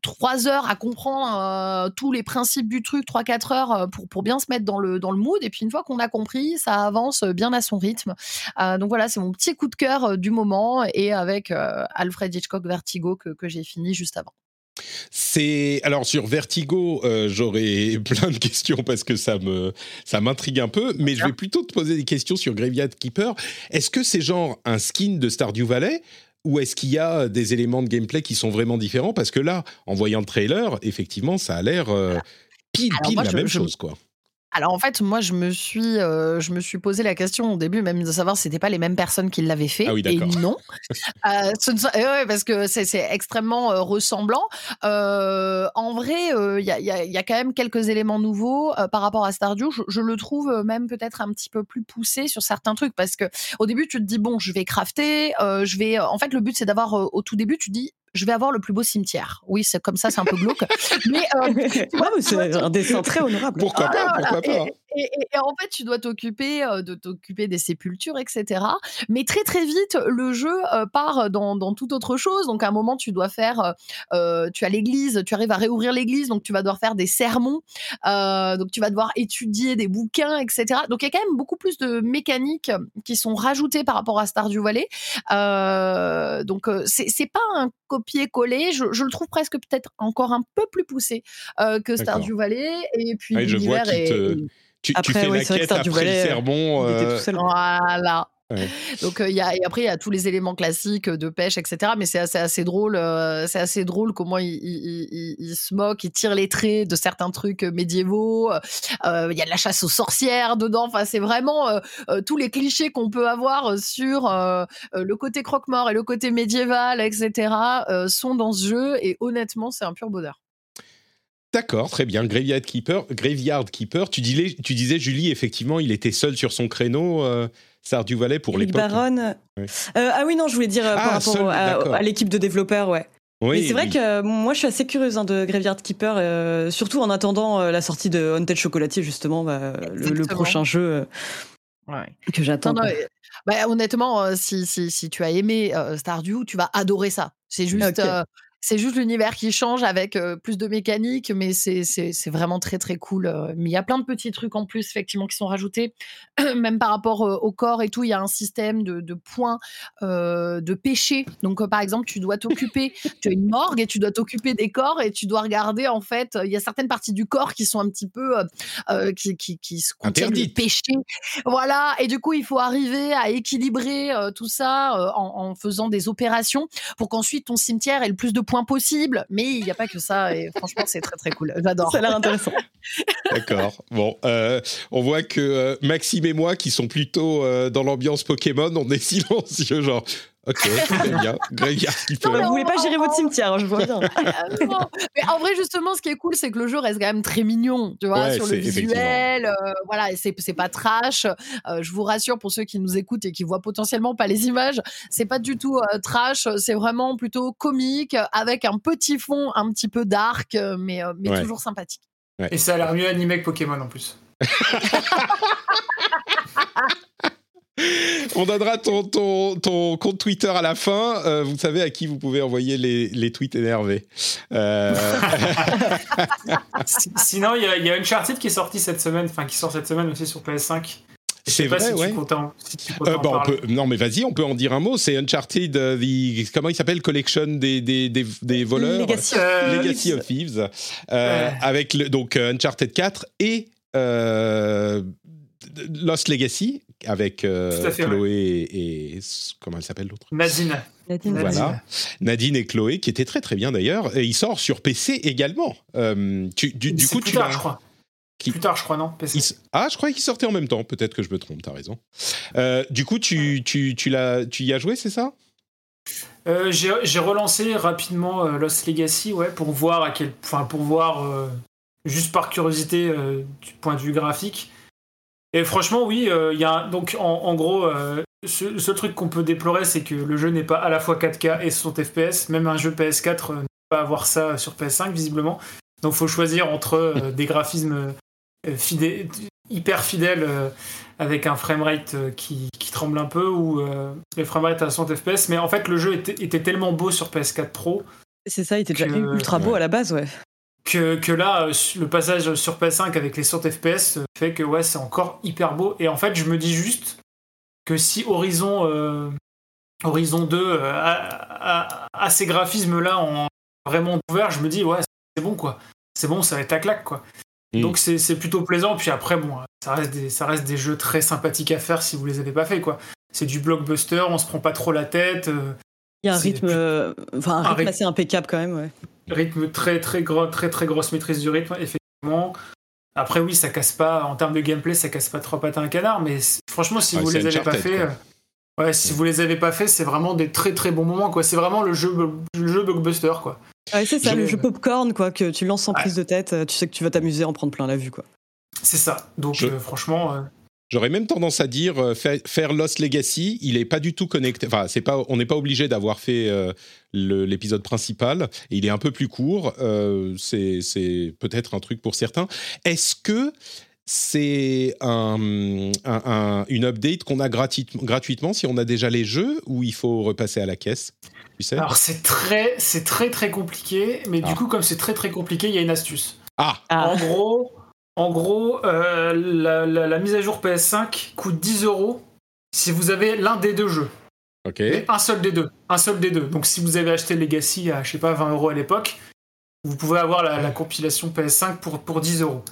trois heures à comprendre euh, tous les principes du truc, trois quatre heures pour, pour bien se mettre dans le, dans le mood. Et puis une fois qu'on a compris, ça avance bien à son rythme. Euh, donc voilà, c'est mon petit coup de cœur du moment et avec euh, Alfred Hitchcock Vertigo que, que j'ai fini juste avant. C'est alors sur Vertigo, euh, j'aurais plein de questions parce que ça me ça m'intrigue un peu, mais je vais plutôt te poser des questions sur Graveyard Keeper. Est-ce que c'est genre un skin de Stardew Valley ou est-ce qu'il y a des éléments de gameplay qui sont vraiment différents? Parce que là, en voyant le trailer, effectivement, ça a l'air euh, pile, pile moi, la je, même je... chose, quoi. Alors en fait, moi je me suis, euh, je me suis posé la question au début même de savoir si c'était pas les mêmes personnes qui l'avaient fait. Ah oui, d'accord. Et non, euh, ce, euh, parce que c'est, c'est extrêmement euh, ressemblant. Euh, en vrai, il euh, y, a, y, a, y a quand même quelques éléments nouveaux euh, par rapport à Stardew. Je, je le trouve même peut-être un petit peu plus poussé sur certains trucs parce que au début tu te dis bon, je vais crafter, euh, je vais. En fait, le but c'est d'avoir euh, au tout début tu dis. Je vais avoir le plus beau cimetière. Oui, c'est comme ça, c'est un peu glauque. Mais euh, ouais, mais c'est un dessin très honorable. Pourquoi pas, pourquoi pas. Et, et, et en fait, tu dois t'occuper euh, de t'occuper des sépultures, et cetera. Mais très très vite, le jeu euh, part dans dans toute autre chose. Donc à un moment, tu dois faire, euh, tu as l'église, tu arrives à réouvrir l'église, donc tu vas devoir faire des sermons, euh, donc tu vas devoir étudier des bouquins, et cetera. Donc il y a quand même beaucoup plus de mécaniques qui sont rajoutées par rapport à Stardew Valley. Euh, donc c'est c'est pas un copier-coller, je, je le trouve presque peut-être encore un peu plus poussé euh, que Stardew Valley. Et puis ouais, je vois qu'il te... et... tu, après, tu fais ouais, la quête après Valley, le sermon. Euh... Voilà. Ouais. Donc euh, y a, et après il y a tous les éléments classiques de pêche, etc., mais c'est assez, assez drôle euh, c'est assez drôle comment il, il, il, il se moque, il tire les traits de certains trucs médiévaux, il euh, y a de la chasse aux sorcières dedans, enfin c'est vraiment euh, euh, tous les clichés qu'on peut avoir sur euh, le côté croque-mort et le côté médiéval, etc., euh, sont dans ce jeu, et honnêtement c'est un pur bonheur. D'accord, très bien. Graveyard Keeper, Graveyard Keeper. Tu, dis les, tu disais, Julie, effectivement, il était seul sur son créneau, euh, Stardew Valley, pour l'époque. Julie Baron. Ouais. Euh, ah oui, non, je voulais dire euh, ah, par rapport seul, à, à l'équipe de développeurs, ouais. Oui, mais c'est vrai oui. que euh, moi, je suis assez curieuse hein, de Graveyard Keeper, euh, surtout en attendant euh, la sortie de Haunted Chocolatier, justement, bah, le, le prochain jeu euh, ouais. que j'attends. Non, non, bah, honnêtement, euh, si, si, si tu as aimé euh, Stardew, tu vas adorer ça. C'est juste... Okay. Euh, C'est juste l'univers qui change avec euh, plus de mécanique, mais c'est, c'est, c'est vraiment très, très cool. Euh, mais il y a plein de petits trucs en plus, effectivement, qui sont rajoutés, même par rapport euh, au corps et tout. Il y a un système de, de points euh, de péché. Donc, euh, par exemple, tu dois t'occuper, tu as une morgue et tu dois t'occuper des corps et tu dois regarder, en fait, il euh, y a certaines parties du corps qui sont un petit peu, euh, euh, qui, qui, qui se contiennent de péché. Voilà. Et du coup, il faut arriver à équilibrer euh, tout ça euh, en, en faisant des opérations pour qu'ensuite ton cimetière ait le plus de point possible, mais il n'y a pas que ça, et franchement c'est très très cool, j'adore. Ça a l'air intéressant. D'accord, bon euh, on voit que euh, Maxime et moi qui sont plutôt euh, dans l'ambiance Pokémon, on est silencieux genre ok, très bien, Graveyard Keeper. Non, vous voulez pas gérer votre cimetière, je vois bien. Mais en vrai, justement, ce qui est cool, c'est que le jeu reste quand même très mignon, tu vois, ouais, sur le visuel. Euh, voilà, c'est, c'est pas trash. Euh, je vous rassure pour ceux qui nous écoutent et qui voient potentiellement pas les images, c'est pas du tout euh, trash. C'est vraiment plutôt comique, avec un petit fond un petit peu dark, mais, euh, mais ouais. toujours sympathique. Ouais. Et ça a l'air mieux animé que Pokémon en plus. On donnera ton, ton, ton compte Twitter à la fin. Euh, vous savez à qui vous pouvez envoyer les, les tweets énervés. Euh... Sinon, il y, y a Uncharted qui est sortie cette semaine, enfin qui sort cette semaine aussi sur P S cinq. Je c'est sais vrai, pas si ouais. Tu comptes en, si tu comptes euh, en bah, parler. On peut, non, mais vas-y, on peut en dire un mot. C'est Uncharted, uh, the, comment il s'appelle, Collection des, des, des, des voleurs. Legacy, euh, Legacy of Thieves. Euh, euh. Avec le, donc Uncharted quatre et euh, Lost Legacy. Avec euh, fait, Chloé ouais. et, et... Comment elle s'appelle l'autre ? Nadine. Nadine. Voilà. Nadine. Nadine et Chloé, qui étaient très très bien d'ailleurs. Et il sort sur P C également. Euh, tu, du du coup, plus tu tard, as... je crois. Qui... Plus tard, je crois, non P C. Il... Ah, je croyais qu'il sortait en même temps. Peut-être que je me trompe, t'as raison. Euh, du coup, tu, tu, tu, l'as... tu y as joué, c'est ça ? euh, j'ai, j'ai relancé rapidement euh, Lost Legacy, ouais, pour voir à quel... Enfin, pour voir, euh, juste par curiosité, euh, du point de vue graphique. Et franchement, oui, il euh, y a un, donc en, en gros, euh, ce, ce truc qu'on peut déplorer, c'est que le jeu n'est pas à la fois quatre K et soixante F P S. Même un jeu P S quatre euh, ne peut pas avoir ça sur P S cinq, visiblement. Donc, faut choisir entre euh, des graphismes euh, fidè- hyper fidèles euh, avec un framerate euh, qui, qui tremble un peu ou euh, les framerates à soixante F P S. Mais en fait, le jeu était, était tellement beau sur P S quatre Pro. C'est ça, il était que, déjà ultra beau ouais. à la base, ouais. Que, que là, le passage sur P S cinq avec les soixante F P S fait que ouais, c'est encore hyper beau. Et en fait, je me dis juste que si Horizon, euh, Horizon deux euh, a, a, a ces graphismes-là en vraiment ouvert, je me dis ouais, c'est bon quoi. C'est bon, ça va être à claque quoi. Mmh. Donc c'est, c'est plutôt plaisant. Puis après, bon, ça reste des, ça reste des jeux très sympathiques à faire si vous les avez pas fait quoi. C'est du blockbuster, on se prend pas trop la tête. Euh, Il y a un rythme, plus... enfin un rythme assez impeccable quand même, ouais. Rythme très très, gros, très très grosse maîtrise du rythme, effectivement. moment. Après oui, ça casse pas, en termes de gameplay, ça casse pas trois pattes à un canard, mais franchement, si ouais, vous les avez pas fait, euh, ouais, si ouais. vous les avez pas fait, c'est vraiment des très très bons moments, quoi. C'est vraiment le jeu, le jeu blockbuster, quoi. Ouais, c'est ça, je... le jeu popcorn, quoi, que tu lances sans ouais. prise de tête, tu sais que tu vas t'amuser, en prendre plein la vue, quoi. C'est ça. Donc je... euh, franchement. Euh... J'aurais même tendance à dire euh, faire, faire Lost Legacy, il est pas du tout connecté. Enfin, c'est pas, on n'est pas obligé d'avoir fait euh, le, l'épisode principal. Il est un peu plus court. Euh, c'est, c'est peut-être un truc pour certains. Est-ce que c'est un, un, un, une update qu'on a gratit- gratuitement si on a déjà les jeux ou il faut repasser à la caisse? Tu sais. Alors c'est très, c'est très très compliqué. Mais ah. du coup, comme c'est très très compliqué, il y a une astuce. Ah. ah. En gros. En gros, euh, la, la, la mise à jour P S cinq coûte dix euros si vous avez l'un des deux jeux. Ok. Mais un seul des deux. Un seul des deux. Donc si vous avez acheté Legacy à, je sais pas, vingt euros à l'époque, vous pouvez avoir la, la compilation P S cinq pour, pour dix euros.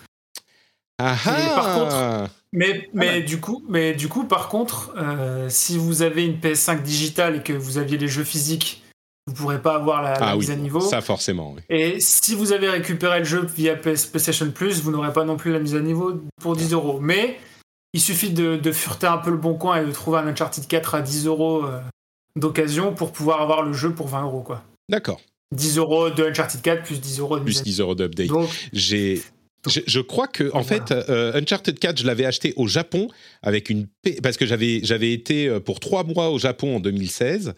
Ah par contre, Mais, mais, ah ouais. du, coup, mais du coup, par contre, euh, si vous avez une P S cinq digitale et que vous aviez les jeux physiques, vous ne pourrez pas avoir la, la ah mise oui, à niveau. Ça, forcément. Oui. Et si vous avez récupéré le jeu via PlayStation Plus, vous n'aurez pas non plus la mise à niveau pour dix euros. Mais il suffit de, de fureter un peu le bon coin et de trouver un Uncharted quatre à dix euros d'occasion pour pouvoir avoir le jeu pour vingt euros. Quoi. D'accord. dix euros de Uncharted quatre plus dix euros de mise à niveau. Plus dix euros d'update. Donc, j'ai... Je, je crois que, en voilà. fait, euh, Uncharted quatre, je l'avais acheté au Japon avec une P... parce que j'avais, j'avais été pour trois mois au Japon en deux mille seize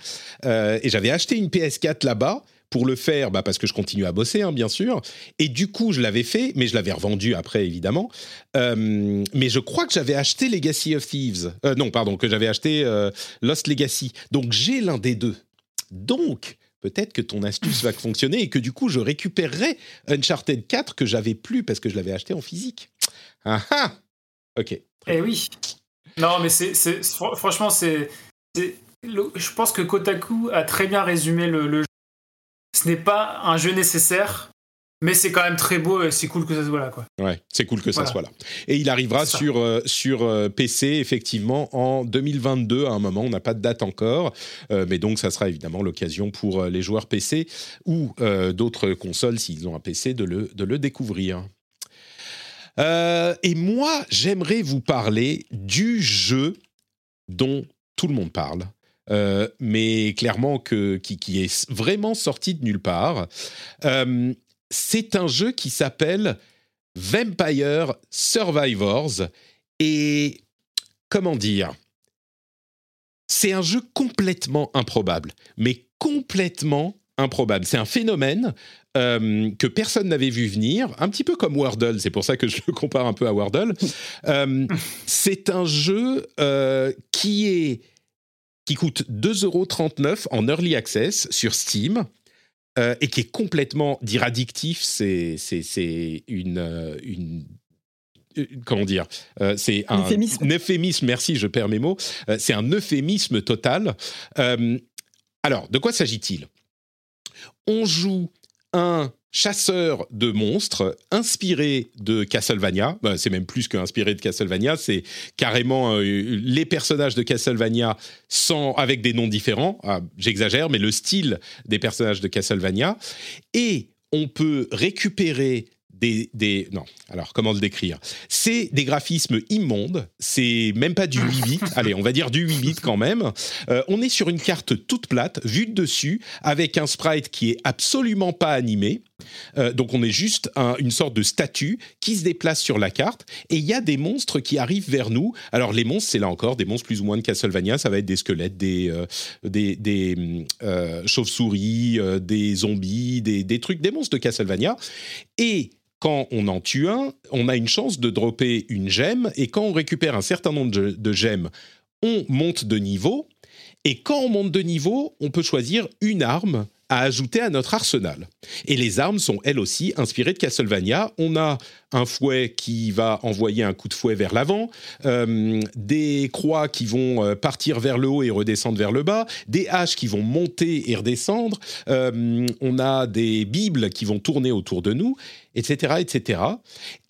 euh, et j'avais acheté une P S quatre là-bas pour le faire, bah, parce que je continue à bosser, hein, bien sûr. Et du coup, je l'avais fait, mais je l'avais revendu après, évidemment. Euh, mais je crois que j'avais acheté Legacy of Thieves. Euh, non, pardon, que j'avais acheté euh, Lost Legacy. Donc, j'ai l'un des deux. Donc... peut-être que ton astuce va fonctionner et que du coup, je récupérerai Uncharted quatre que j'avais plus parce que je l'avais acheté en physique. Ah ah Ok. Eh oui. Non, mais c'est, c'est, franchement, c'est, c'est, je pense que Kotaku a très bien résumé le, le jeu. Ce n'est pas un jeu nécessaire, mais c'est quand même très beau et c'est cool que ça soit là, quoi. Ouais, c'est cool que ça voilà. soit là. Et il arrivera sur, euh, sur euh, P C, effectivement, en deux mille vingt-deux, à un moment, on n'a pas de date encore, euh, mais donc ça sera évidemment l'occasion pour euh, les joueurs P C ou euh, d'autres consoles, s'ils ont un P C, de le, de le découvrir. Euh, et moi, j'aimerais vous parler du jeu dont tout le monde parle, euh, mais clairement que, qui, qui est vraiment sorti de nulle part. Euh, C'est un jeu qui s'appelle Vampire Survivors et, comment dire, c'est un jeu complètement improbable, mais complètement improbable. C'est un phénomène euh, que personne n'avait vu venir, un petit peu comme Wordle, c'est pour ça que je le compare un peu à Wordle. Euh, c'est un jeu euh, qui, est, qui coûte deux euros trente-neuf en Early Access sur Steam, Euh, et qui est complètement dire addictif, c'est, c'est, c'est une, euh, une, une... Comment dire euh, C'est un, un, euphémisme. un euphémisme, merci, je perds mes mots. Euh, c'est un euphémisme total. Euh, alors, de quoi s'agit-il? On joue un chasseur de monstres inspiré de Castlevania. Ben, c'est même plus qu'inspiré de Castlevania, c'est carrément euh, les personnages de Castlevania sans, avec des noms différents. Ah, j'exagère, mais le style des personnages de Castlevania. Et on peut récupérer des... des non, alors comment le décrire? C'est des graphismes immondes, c'est même pas du huit bits, allez, on va dire du huit bits quand même. Euh, on est sur une carte toute plate, vue de dessus, avec un sprite qui est absolument pas animé. Euh, donc on est juste un, une sorte de statue qui se déplace sur la carte et il y a des monstres qui arrivent vers nous. Alors les monstres, c'est là encore des monstres plus ou moins de Castlevania, ça va être des squelettes, des, euh, des, des euh, chauves-souris, euh, des zombies, des, des trucs, des monstres de Castlevania. Et quand on en tue un, on a une chance de dropper une gemme et quand on récupère un certain nombre de, de gemmes, on monte de niveau et quand on monte de niveau, on peut choisir une arme à ajouter à notre arsenal. Et les armes sont, elles aussi, inspirées de Castlevania. On a un fouet qui va envoyer un coup de fouet vers l'avant, euh, des croix qui vont partir vers le haut et redescendre vers le bas, des haches qui vont monter et redescendre, euh, on a des bibles qui vont tourner autour de nous, et cetera, et cetera.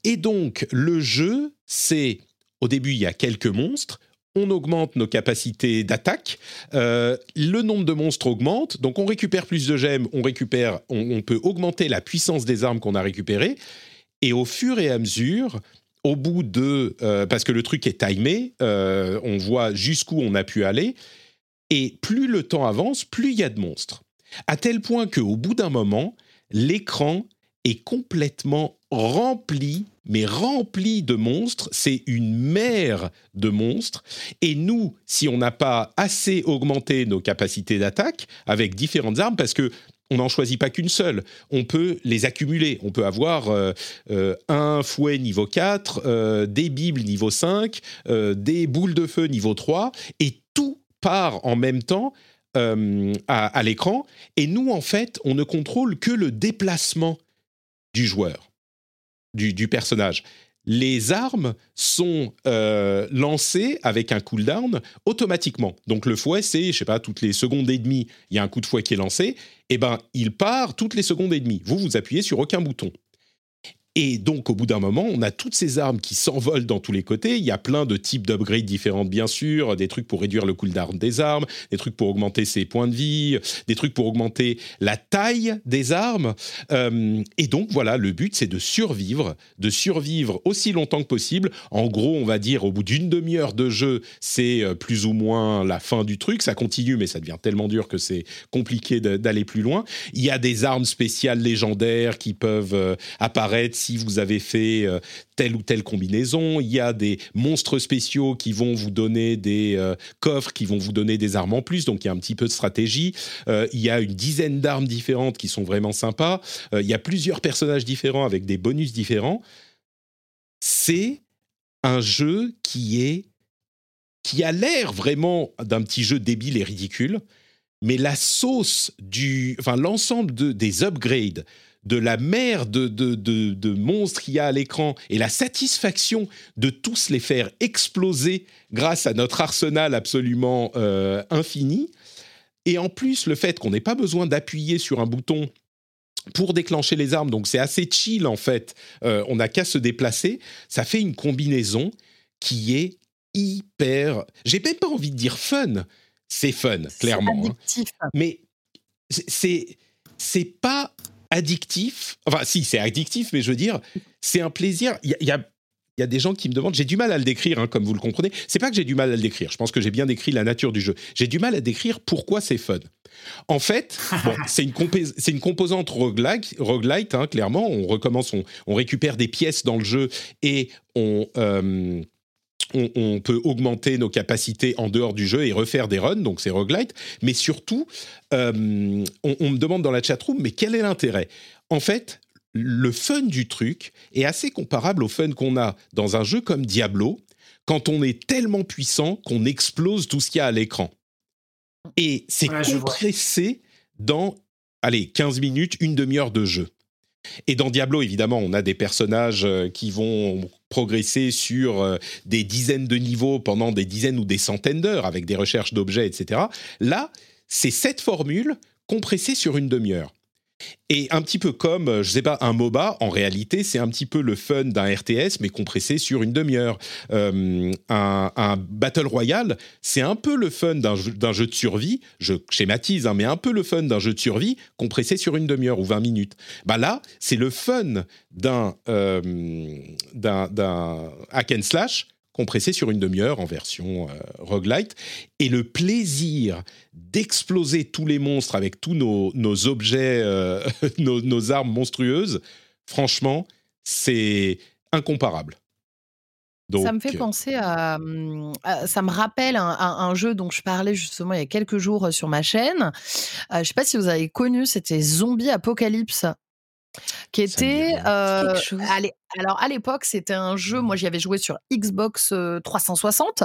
Et donc, le jeu, c'est... Au début, il y a quelques monstres, on augmente nos capacités d'attaque, euh, le nombre de monstres augmente, donc on récupère plus de gemmes, on, récupère, on, on peut augmenter la puissance des armes qu'on a récupérées, Et au fur et à mesure, au bout de... Euh, parce que le truc est timé, euh, on voit jusqu'où on a pu aller, et plus le temps avance, plus il y a de monstres. À tel point qu'au bout d'un moment, l'écran est complètement rempli, mais rempli de monstres. C'est une mer de monstres. Et nous, si on n'a pas assez augmenté nos capacités d'attaque avec différentes armes, parce que on n'en choisit pas qu'une seule. On peut les accumuler. On peut avoir euh, euh, un fouet niveau quatre, euh, des bibles niveau cinq, euh, des boules de feu niveau trois, et tout part en même temps euh, à, à l'écran. Et nous, en fait, on ne contrôle que le déplacement du joueur, du, du personnage. Les armes sont euh, lancées avec un cooldown automatiquement. Donc le fouet, c'est, je ne sais pas, toutes les secondes et demie, il y a un coup de fouet qui est lancé. Eh bien, il part toutes les secondes et demie. Vous, vous appuyez sur aucun bouton. Et donc, au bout d'un moment, on a toutes ces armes qui s'envolent dans tous les côtés. Il y a plein de types d'upgrades différents, bien sûr. Des trucs pour réduire le cooldown des armes, des trucs pour augmenter ses points de vie, des trucs pour augmenter la taille des armes. Euh, et donc, voilà, le but, c'est de survivre, de survivre aussi longtemps que possible. En gros, on va dire, au bout d'une demi-heure de jeu, c'est plus ou moins la fin du truc. Ça continue, mais ça devient tellement dur que c'est compliqué de, d'aller plus loin. Il y a des armes spéciales légendaires qui peuvent apparaître si vous avez fait euh, telle ou telle combinaison. Il y a des monstres spéciaux qui vont vous donner des euh, coffres, qui vont vous donner des armes en plus, donc il y a un petit peu de stratégie. Euh, il y a une dizaine d'armes différentes qui sont vraiment sympas. Euh, il y a plusieurs personnages différents avec des bonus différents. C'est un jeu qui, est, qui a l'air vraiment d'un petit jeu débile et ridicule, mais la sauce du... Enfin, l'ensemble de, des upgrades, de la mer de, de, de, de monstres qu'il y a à l'écran et la satisfaction de tous les faire exploser grâce à notre arsenal absolument euh, infini. Et en plus, le fait qu'on n'ait pas besoin d'appuyer sur un bouton pour déclencher les armes, donc c'est assez chill en fait, euh, on n'a qu'à se déplacer, ça fait une combinaison qui est hyper... J'ai même pas envie de dire fun, c'est fun, clairement. C'est addictif. Hein. Mais c'est, c'est pas... addictif, enfin si c'est addictif, mais je veux dire, c'est un plaisir. Il y, y, y a des gens qui me demandent, j'ai du mal à le décrire, hein, comme vous le comprenez, c'est pas que j'ai du mal à le décrire, je pense que j'ai bien décrit la nature du jeu, j'ai du mal à décrire pourquoi c'est fun. En fait, bon, c'est, une compé- c'est une composante roguelike, roguelite, hein, clairement, on recommence, on, on récupère des pièces dans le jeu et on... Euh, On, on peut augmenter nos capacités en dehors du jeu et refaire des runs, donc c'est roguelite. Mais surtout, euh, on, on me demande dans la chatroom, mais quel est l'intérêt ? En fait, le fun du truc est assez comparable au fun qu'on a dans un jeu comme Diablo, quand on est tellement puissant qu'on explose tout ce qu'il y a à l'écran. Et c'est ouais, compressé dans, allez, quinze minutes, une demi-heure de jeu. Et dans Diablo, évidemment, on a des personnages qui vont progresser sur des dizaines de niveaux pendant des dizaines ou des centaines d'heures avec des recherches d'objets, et cetera. Là, c'est cette formule compressée sur une demi-heure. Et un petit peu comme, je ne sais pas, un MOBA, en réalité, c'est un petit peu le fun d'un R T S, mais compressé sur une demi-heure. Euh, un, un Battle Royale, c'est un peu le fun d'un jeu, d'un jeu de survie, je schématise, hein, mais un peu le fun d'un jeu de survie compressé sur une demi-heure ou vingt minutes. Bah là, c'est le fun d'un, euh, d'un, d'un hack and slash compressé sur une demi-heure en version euh, roguelite, et le plaisir d'exploser tous les monstres avec tous nos, nos objets, euh, nos, nos armes monstrueuses, franchement, c'est incomparable. Donc, ça me fait penser à, à ça me rappelle un, à un jeu dont je parlais justement il y a quelques jours sur ma chaîne. Euh, je ne sais pas si vous avez connu, c'était Zombie Apocalypse, qui était euh, allez, alors à l'époque c'était un jeu, moi j'y avais joué sur Xbox trois cent soixante,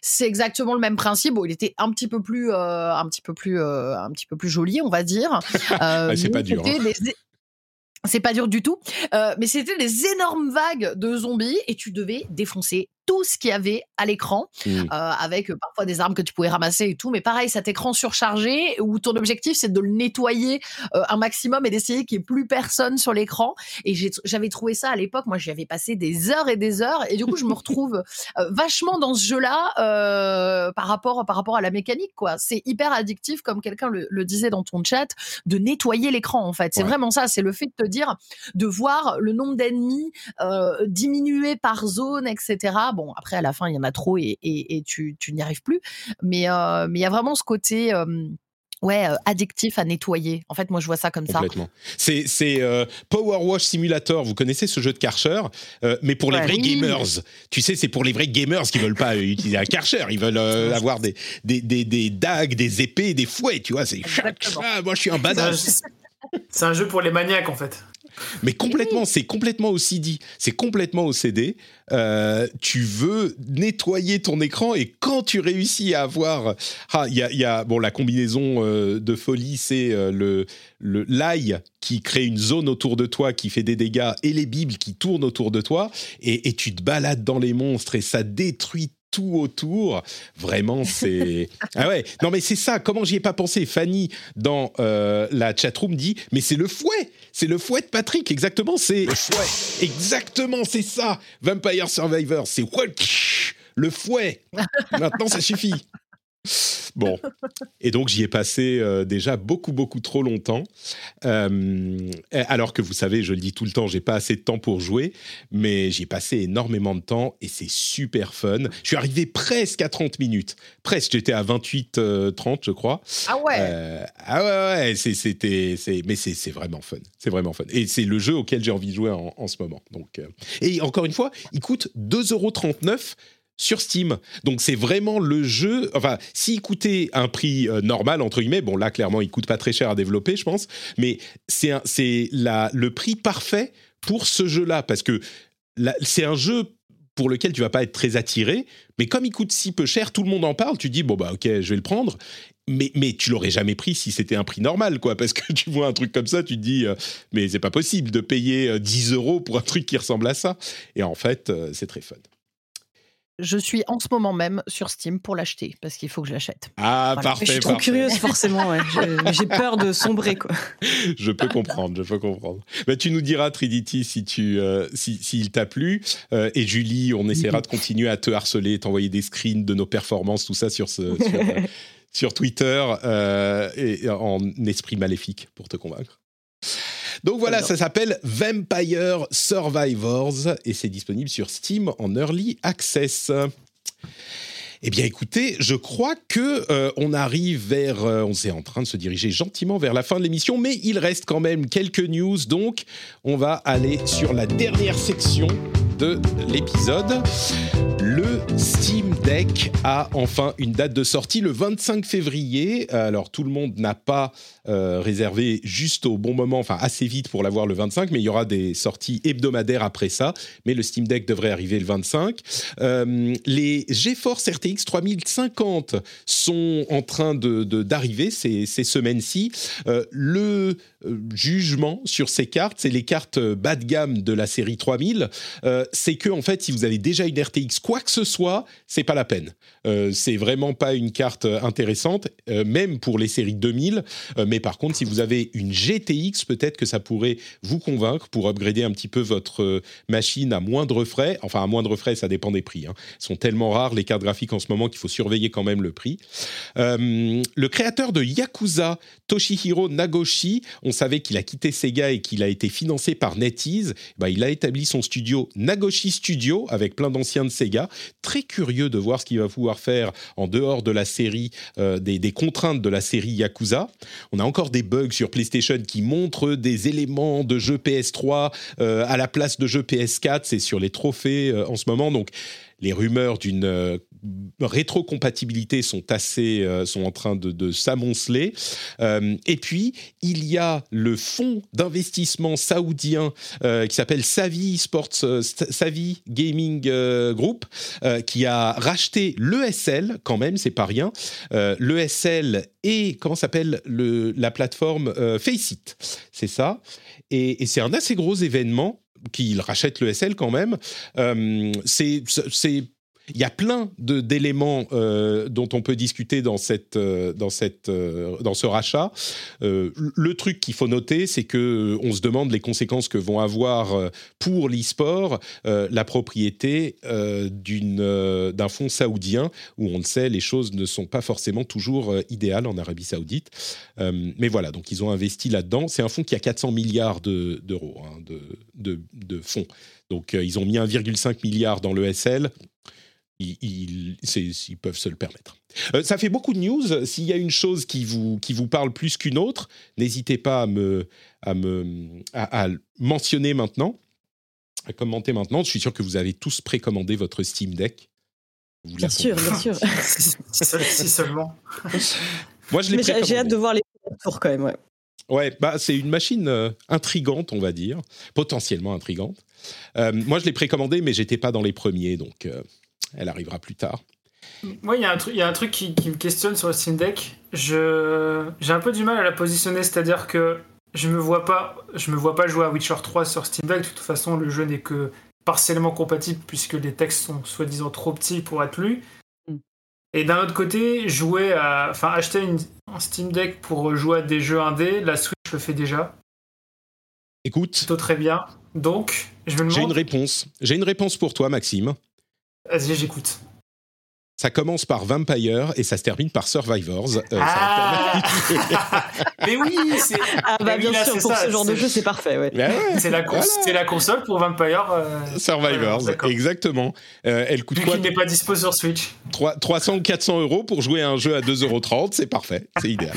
c'est exactement le même principe. Bon, il était un petit peu plus euh, un petit peu plus euh, un petit peu plus joli, on va dire. Euh, c'est pas dur, hein. des... c'est pas dur du tout, euh, mais c'était des énormes vagues de zombies et tu devais défoncer tout ce qu'il y avait à l'écran, mmh. euh, avec parfois des armes que tu pouvais ramasser et tout, mais pareil, cet écran surchargé où ton objectif c'est de le nettoyer euh, un maximum et d'essayer qu'il n'y ait plus personne sur l'écran. Et j'ai, j'avais trouvé ça à l'époque, moi j'y avais passé des heures et des heures, et du coup je me retrouve euh, vachement dans ce jeu-là euh, par rapport, par rapport à la mécanique, quoi. C'est hyper addictif, comme quelqu'un le, le disait dans ton chat, de nettoyer l'écran en fait. C'est ouais. vraiment ça, c'est le fait de te dire, de voir le nombre d'ennemis euh, diminuer par zone, et cetera. Bon, après, à la fin, il y en a trop et, et, et tu, tu n'y arrives plus. Mais euh, mais il y a vraiment ce côté euh, ouais, addictif à nettoyer. En fait, moi, je vois ça comme ça. Complètement. C'est, c'est euh, Power Wash Simulator. Vous connaissez ce jeu de Karcher, euh, mais pour ouais, les vrais oui. gamers. Tu sais, c'est pour les vrais gamers qui ne veulent pas utiliser un Karcher. Ils veulent euh, avoir des, des, des, des dagues, des épées, des fouets. Tu vois, c'est ah, moi, je suis un badass. C'est un jeu pour les maniaques, en fait. Mais complètement, c'est complètement au C D, c'est complètement au C D. Euh, tu veux nettoyer ton écran, et quand tu réussis à avoir, ah, il y a, y a, bon, la combinaison euh, de folie, c'est euh, le, le l'ail qui crée une zone autour de toi qui fait des dégâts, et les bibles qui tournent autour de toi, et, et tu te balades dans les monstres et ça détruit tout autour. Vraiment, c'est... Ah ouais, non mais c'est ça, comment j'y ai pas pensé. Fanny, dans euh, la chatroom, dit, mais c'est le fouet, c'est le fouet de Patrick, exactement, c'est... Le fouet. Exactement, c'est ça, Vampire Survivors, c'est le fouet. Maintenant, ça suffit. Bon, et donc j'y ai passé euh, déjà beaucoup beaucoup trop longtemps, euh, alors que vous savez, je le dis tout le temps, j'ai pas assez de temps pour jouer, mais j'y ai passé énormément de temps et c'est super fun. Je suis arrivé presque à trente minutes, presque, j'étais à vingt-huit trente euh, je crois. Ah ouais. Euh, ah ouais, ouais, c'est, c'était, c'est, mais c'est, c'est vraiment fun, c'est vraiment fun, et c'est le jeu auquel j'ai envie de jouer en, en ce moment. Donc, euh, et encore une fois, il coûte deux euros trente-neuf sur Steam, donc c'est vraiment le jeu, enfin, s'il coûtait un prix euh, normal, entre guillemets, bon là, clairement, il coûte pas très cher à développer, je pense, mais c'est, un, c'est la, le prix parfait pour ce jeu-là, parce que la, c'est un jeu pour lequel tu vas pas être très attiré, mais comme il coûte si peu cher, tout le monde en parle, tu dis, bon bah ok, je vais le prendre, mais, mais tu l'aurais jamais pris si c'était un prix normal, quoi, parce que tu vois un truc comme ça, tu te dis, euh, mais c'est pas possible de payer euh, dix euros pour un truc qui ressemble à ça, et en fait, euh, c'est très fun. Je suis en ce moment même sur Steam pour l'acheter, parce qu'il faut que je l'achète. Ah, voilà. Parfait. Mais je suis trop parfait. Curieuse, forcément. Ouais. Je, j'ai peur de sombrer, quoi. Je peux comprendre, je peux comprendre. Bah, tu nous diras, Trinity, si tu, euh, si, si il t'a plu. Euh, et Julie, on essaiera de continuer à te harceler, t'envoyer des screens de nos performances, tout ça sur, ce, sur, sur Twitter, euh, et en esprit maléfique, pour te convaincre. Donc voilà, ça s'appelle Vampire Survivors et c'est disponible sur Steam en Early Access. Eh bien écoutez, je crois que euh, on arrive vers... Euh, on est en train de se diriger gentiment vers la fin de l'émission, mais il reste quand même quelques news, donc on va aller sur la dernière section de l'épisode. Le Steam Deck a enfin une date de sortie, le vingt-cinq février. Alors, tout le monde n'a pas euh, réservé juste au bon moment, enfin assez vite pour l'avoir le vingt-cinq, mais il y aura des sorties hebdomadaires après ça. Mais le Steam Deck devrait arriver le vingt-cinq. Euh, les GeForce R T X trente cinquante sont en train de, de, d'arriver ces, ces semaines-ci. Euh, le jugement sur ces cartes, c'est les cartes bas de gamme de la série trois mille. Euh, c'est que, en fait, si vous avez déjà une R T X quoi que ce soit, c'est pas la peine. Euh, c'est vraiment pas une carte intéressante, euh, même pour les séries deux mille. Euh, mais par contre, si vous avez une G T X, peut-être que ça pourrait vous convaincre pour upgrader un petit peu votre machine à moindre frais. Enfin, à moindre frais, ça dépend des prix, hein. Ils sont tellement rares, les cartes graphiques en ce moment, qu'il faut surveiller quand même le prix. Euh, le créateur de Yakuza, Toshihiro Nagoshi, on savait qu'il a quitté Sega et qu'il a été financé par NetEase. Bah, il a établi son studio Nagoshi Studio avec plein d'anciens de Sega. Très curieux de voir ce qu'il va pouvoir faire en dehors de la série, euh, des, des contraintes de la série Yakuza. On a encore des bugs sur PlayStation qui montrent des éléments de jeux P S trois euh, à la place de jeux P S quatre. C'est sur les trophées euh, en ce moment. Donc, les rumeurs d'une euh, rétrocompatibilité sont assez, euh, sont en train de, de s'amonceler. Euh, et puis, il y a le fonds d'investissement saoudien euh, qui s'appelle Savvy Sports, euh, Savvy Gaming euh, Group, euh, qui a racheté l'E S L, quand même, c'est pas rien. Euh, L'E S L et, comment s'appelle le, la plateforme euh, Faceit, c'est ça. Et, et c'est un assez gros événement. Qu'ils rachètent l'E S L quand même, euh, c'est, c'est Il y a plein de, d'éléments euh, dont on peut discuter dans, cette, euh, dans, cette, euh, dans ce rachat. Euh, le truc qu'il faut noter, c'est qu'on euh, se demande les conséquences que vont avoir euh, pour l'e-sport euh, la propriété euh, d'une, euh, d'un fonds saoudien, où on le sait, les choses ne sont pas forcément toujours euh, idéales en Arabie Saoudite. Euh, mais voilà, donc ils ont investi là-dedans. C'est un fonds qui a quatre cents milliards de, d'euros hein, de, de, de fonds. Donc euh, ils ont mis un virgule cinq milliard dans l'E S L. Ils, ils, c'est, ils peuvent se le permettre. Euh, ça fait beaucoup de news. S'il y a une chose qui vous, qui vous parle plus qu'une autre, n'hésitez pas à me, à me à, à mentionner maintenant, à commenter maintenant. Je suis sûr que vous avez tous précommandé votre Steam Deck. Vous bien sûr, bien sûr. Si seulement. Moi, je l'ai précommandé. J'ai hâte de voir les tours quand même. Ouais. Ouais, bah, c'est une machine euh, intrigante, on va dire, potentiellement intrigante. Euh, moi, je l'ai précommandée, mais j'étais pas dans les premiers, donc. Euh, Elle arrivera plus tard. Moi, il y a un truc, il y a un truc qui, qui me questionne sur le Steam Deck. Je, j'ai un peu du mal à la positionner, c'est-à-dire que je me vois pas, je me vois pas jouer à Witcher trois sur Steam Deck. De toute façon, le jeu n'est que partiellement compatible puisque les textes sont soi-disant trop petits pour être lus. Et d'un autre côté, jouer à, enfin, acheter une, un Steam Deck pour jouer à des jeux indés, la Switch le fait déjà. Écoute, plutôt très bien. Donc, je me demande. J'ai une réponse. J'ai une réponse pour toi, Maxime. Vas-y, j'écoute. Ça commence par Vampire et ça se termine par Survivors. Euh, ah ça mais oui, c'est ah bah bien là, sûr pour ça, ce genre c'est... de jeu, c'est parfait. Ouais. Ben ouais, c'est la cons- voilà. C'est la console pour Vampire euh... Survivors, ouais, exactement. Euh, elle coûte quoi ? Vu qu'il n'est pas dispo sur Switch. trois cents ou quatre cents euros pour jouer à un jeu à deux euros trente, c'est parfait, c'est idéal.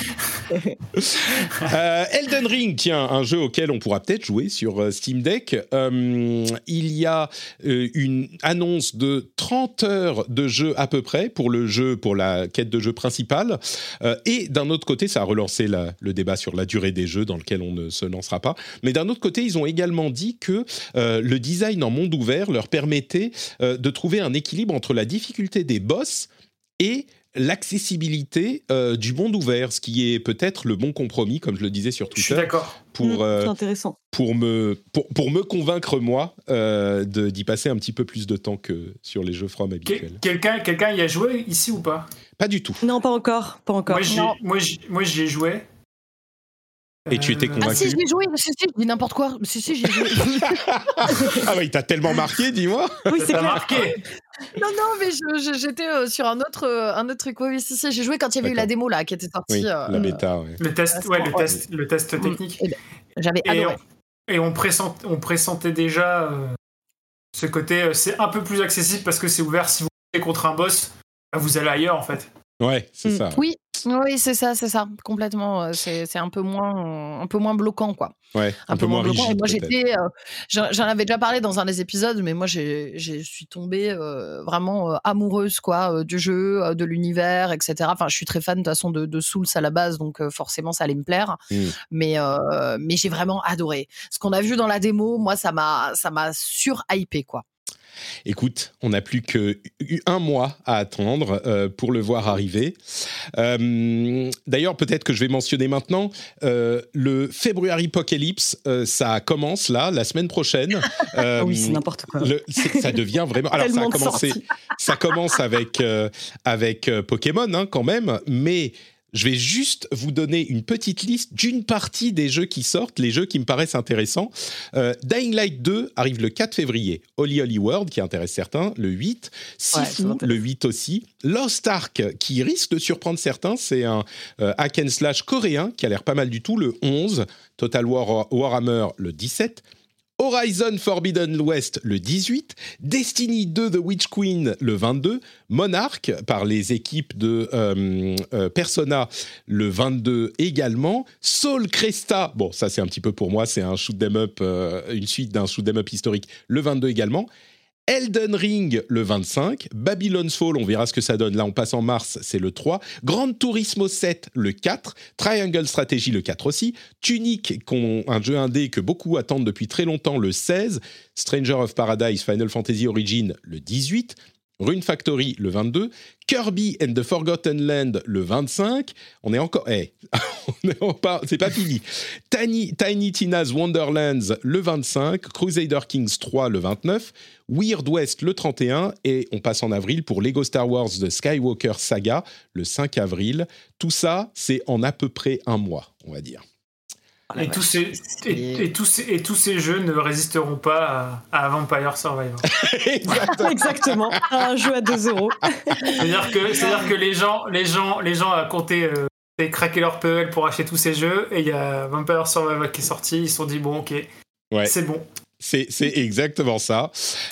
euh, Elden Ring, tiens, un jeu auquel on pourra peut-être jouer sur Steam Deck. Euh, il y a euh, une annonce de trente heures de jeu à peu près. Pour le jeu, pour la quête de jeu principale, euh, et d'un autre côté, ça a relancé la, le débat sur la durée des jeux dans lequel on ne se lancera pas. Mais d'un autre côté, ils ont également dit que euh, le design en monde ouvert leur permettait euh, de trouver un équilibre entre la difficulté des boss et l'accessibilité euh, du monde ouvert, ce qui est peut-être le bon compromis, comme je le disais sur Twitter. Je suis d'accord. Pour, euh, mmh, c'est intéressant. Pour me, pour, pour me convaincre, moi, euh, de, d'y passer un petit peu plus de temps que sur les jeux From habituels. Quelqu'un, quelqu'un y a joué ici ou pas ? Pas du tout. Non, pas encore. Pas encore. Moi, j'ai, moi, j'ai, moi, j'y ai joué. Et euh... tu étais convaincu ? Ah si, j'ai joué. Si, si, je dis n'importe quoi. Si, si, j'ai joué. Ah oui, t'as tellement marqué, dis-moi. Oui, c'est clair. marqué. Non, non, mais je, je, j'étais euh, sur un autre, euh, un autre truc. Oui, oui, si, si, j'ai joué quand il y avait D'accord. eu la démo, là, qui était sortie. Oui, euh, la bêta, oui. Le test, ouais, le test, le test technique. Et ben, j'avais et adoré. On, et on pressentait, on pressentait déjà euh, ce côté, euh, c'est un peu plus accessible parce que c'est ouvert. Si vous êtes contre un boss, vous allez ailleurs, en fait. Ouais, c'est mmh. ça. Oui, oui, c'est ça, c'est ça, complètement. C'est, c'est un peu moins, un peu moins bloquant, quoi. Ouais, un, un peu, peu moins bloquant. Rigide, moi, j'étais, euh, j'en, j'en avais déjà parlé dans un des épisodes, mais moi, j'ai, je suis tombée euh, vraiment euh, amoureuse, quoi, euh, du jeu, euh, de l'univers, et cetera. Enfin, je suis très fan de toute façon de, de Souls à la base, donc euh, forcément, ça allait me plaire. Mmh. Mais, euh, mais j'ai vraiment adoré. Ce qu'on a vu dans la démo, moi, ça m'a, ça m'a sur-hypé, quoi. Écoute, on n'a plus qu'un mois à attendre euh, pour le voir arriver. Euh, d'ailleurs, peut-être que je vais mentionner maintenant, euh, le February Pocalypse, euh, ça commence là, la semaine prochaine. Euh, oui, c'est n'importe quoi. Le, c'est, ça devient vraiment... Alors, ça a commencé, ça commence avec, euh, avec euh, Pokémon, hein, quand même, mais... Je vais juste vous donner une petite liste d'une partie des jeux qui sortent, les jeux qui me paraissent intéressants. Euh, Dying Light deux arrive le quatre février. Holy Holy World, qui intéresse certains, le huit. Sifu, ouais, le huit aussi. Lost Ark, qui risque de surprendre certains, c'est un euh, hack and slash coréen qui a l'air pas mal du tout, le onze. Total War Warhammer, le dix-sept. Horizon Forbidden West, le dix-huit, Destiny deux The Witch Queen, le vingt-deux, Monarch, par les équipes de euh, euh, Persona, le vingt-deux également, Soul Cresta, bon, ça c'est un petit peu pour moi, c'est un shoot'em up, euh, une suite d'un shoot'em up historique, le vingt-deux également, Elden Ring, le vingt-cinq, Babylon's Fall, on verra ce que ça donne, là on passe en mars, c'est le trois, Gran Turismo sept, le quatre, Triangle Strategy, le quatre aussi, Tunic, un jeu indé que beaucoup attendent depuis très longtemps, le seize, Stranger of Paradise, Final Fantasy Origin, le dix-huit, Rune Factory le vingt-deux, Kirby and the Forgotten Land le vingt-cinq. On est encore... Hey, on est en par... C'est pas fini. Tiny, Tiny Tina's Wonderlands le vingt-cinq, Crusader Kings trois le vingt-neuf, Weird West le trente et un, et on passe en avril pour Lego Star Wars The Skywalker Saga le cinq avril. Tout ça, c'est en à peu près un mois, on va dire. Et, ouais, tous ces, et, et, tous ces, et tous ces jeux ne résisteront pas à, à Vampire Survivors. Exactement. Exactement, un jeu à deux euros. C'est-à-dire que, c'est-à-dire que les gens, les gens, les gens à compter, euh, craquer leur P E L pour acheter tous ces jeux, et il y a Vampire Survivors qui est sorti, ils se sont dit bon, ok, ouais, c'est bon. C'est, c'est exactement ça.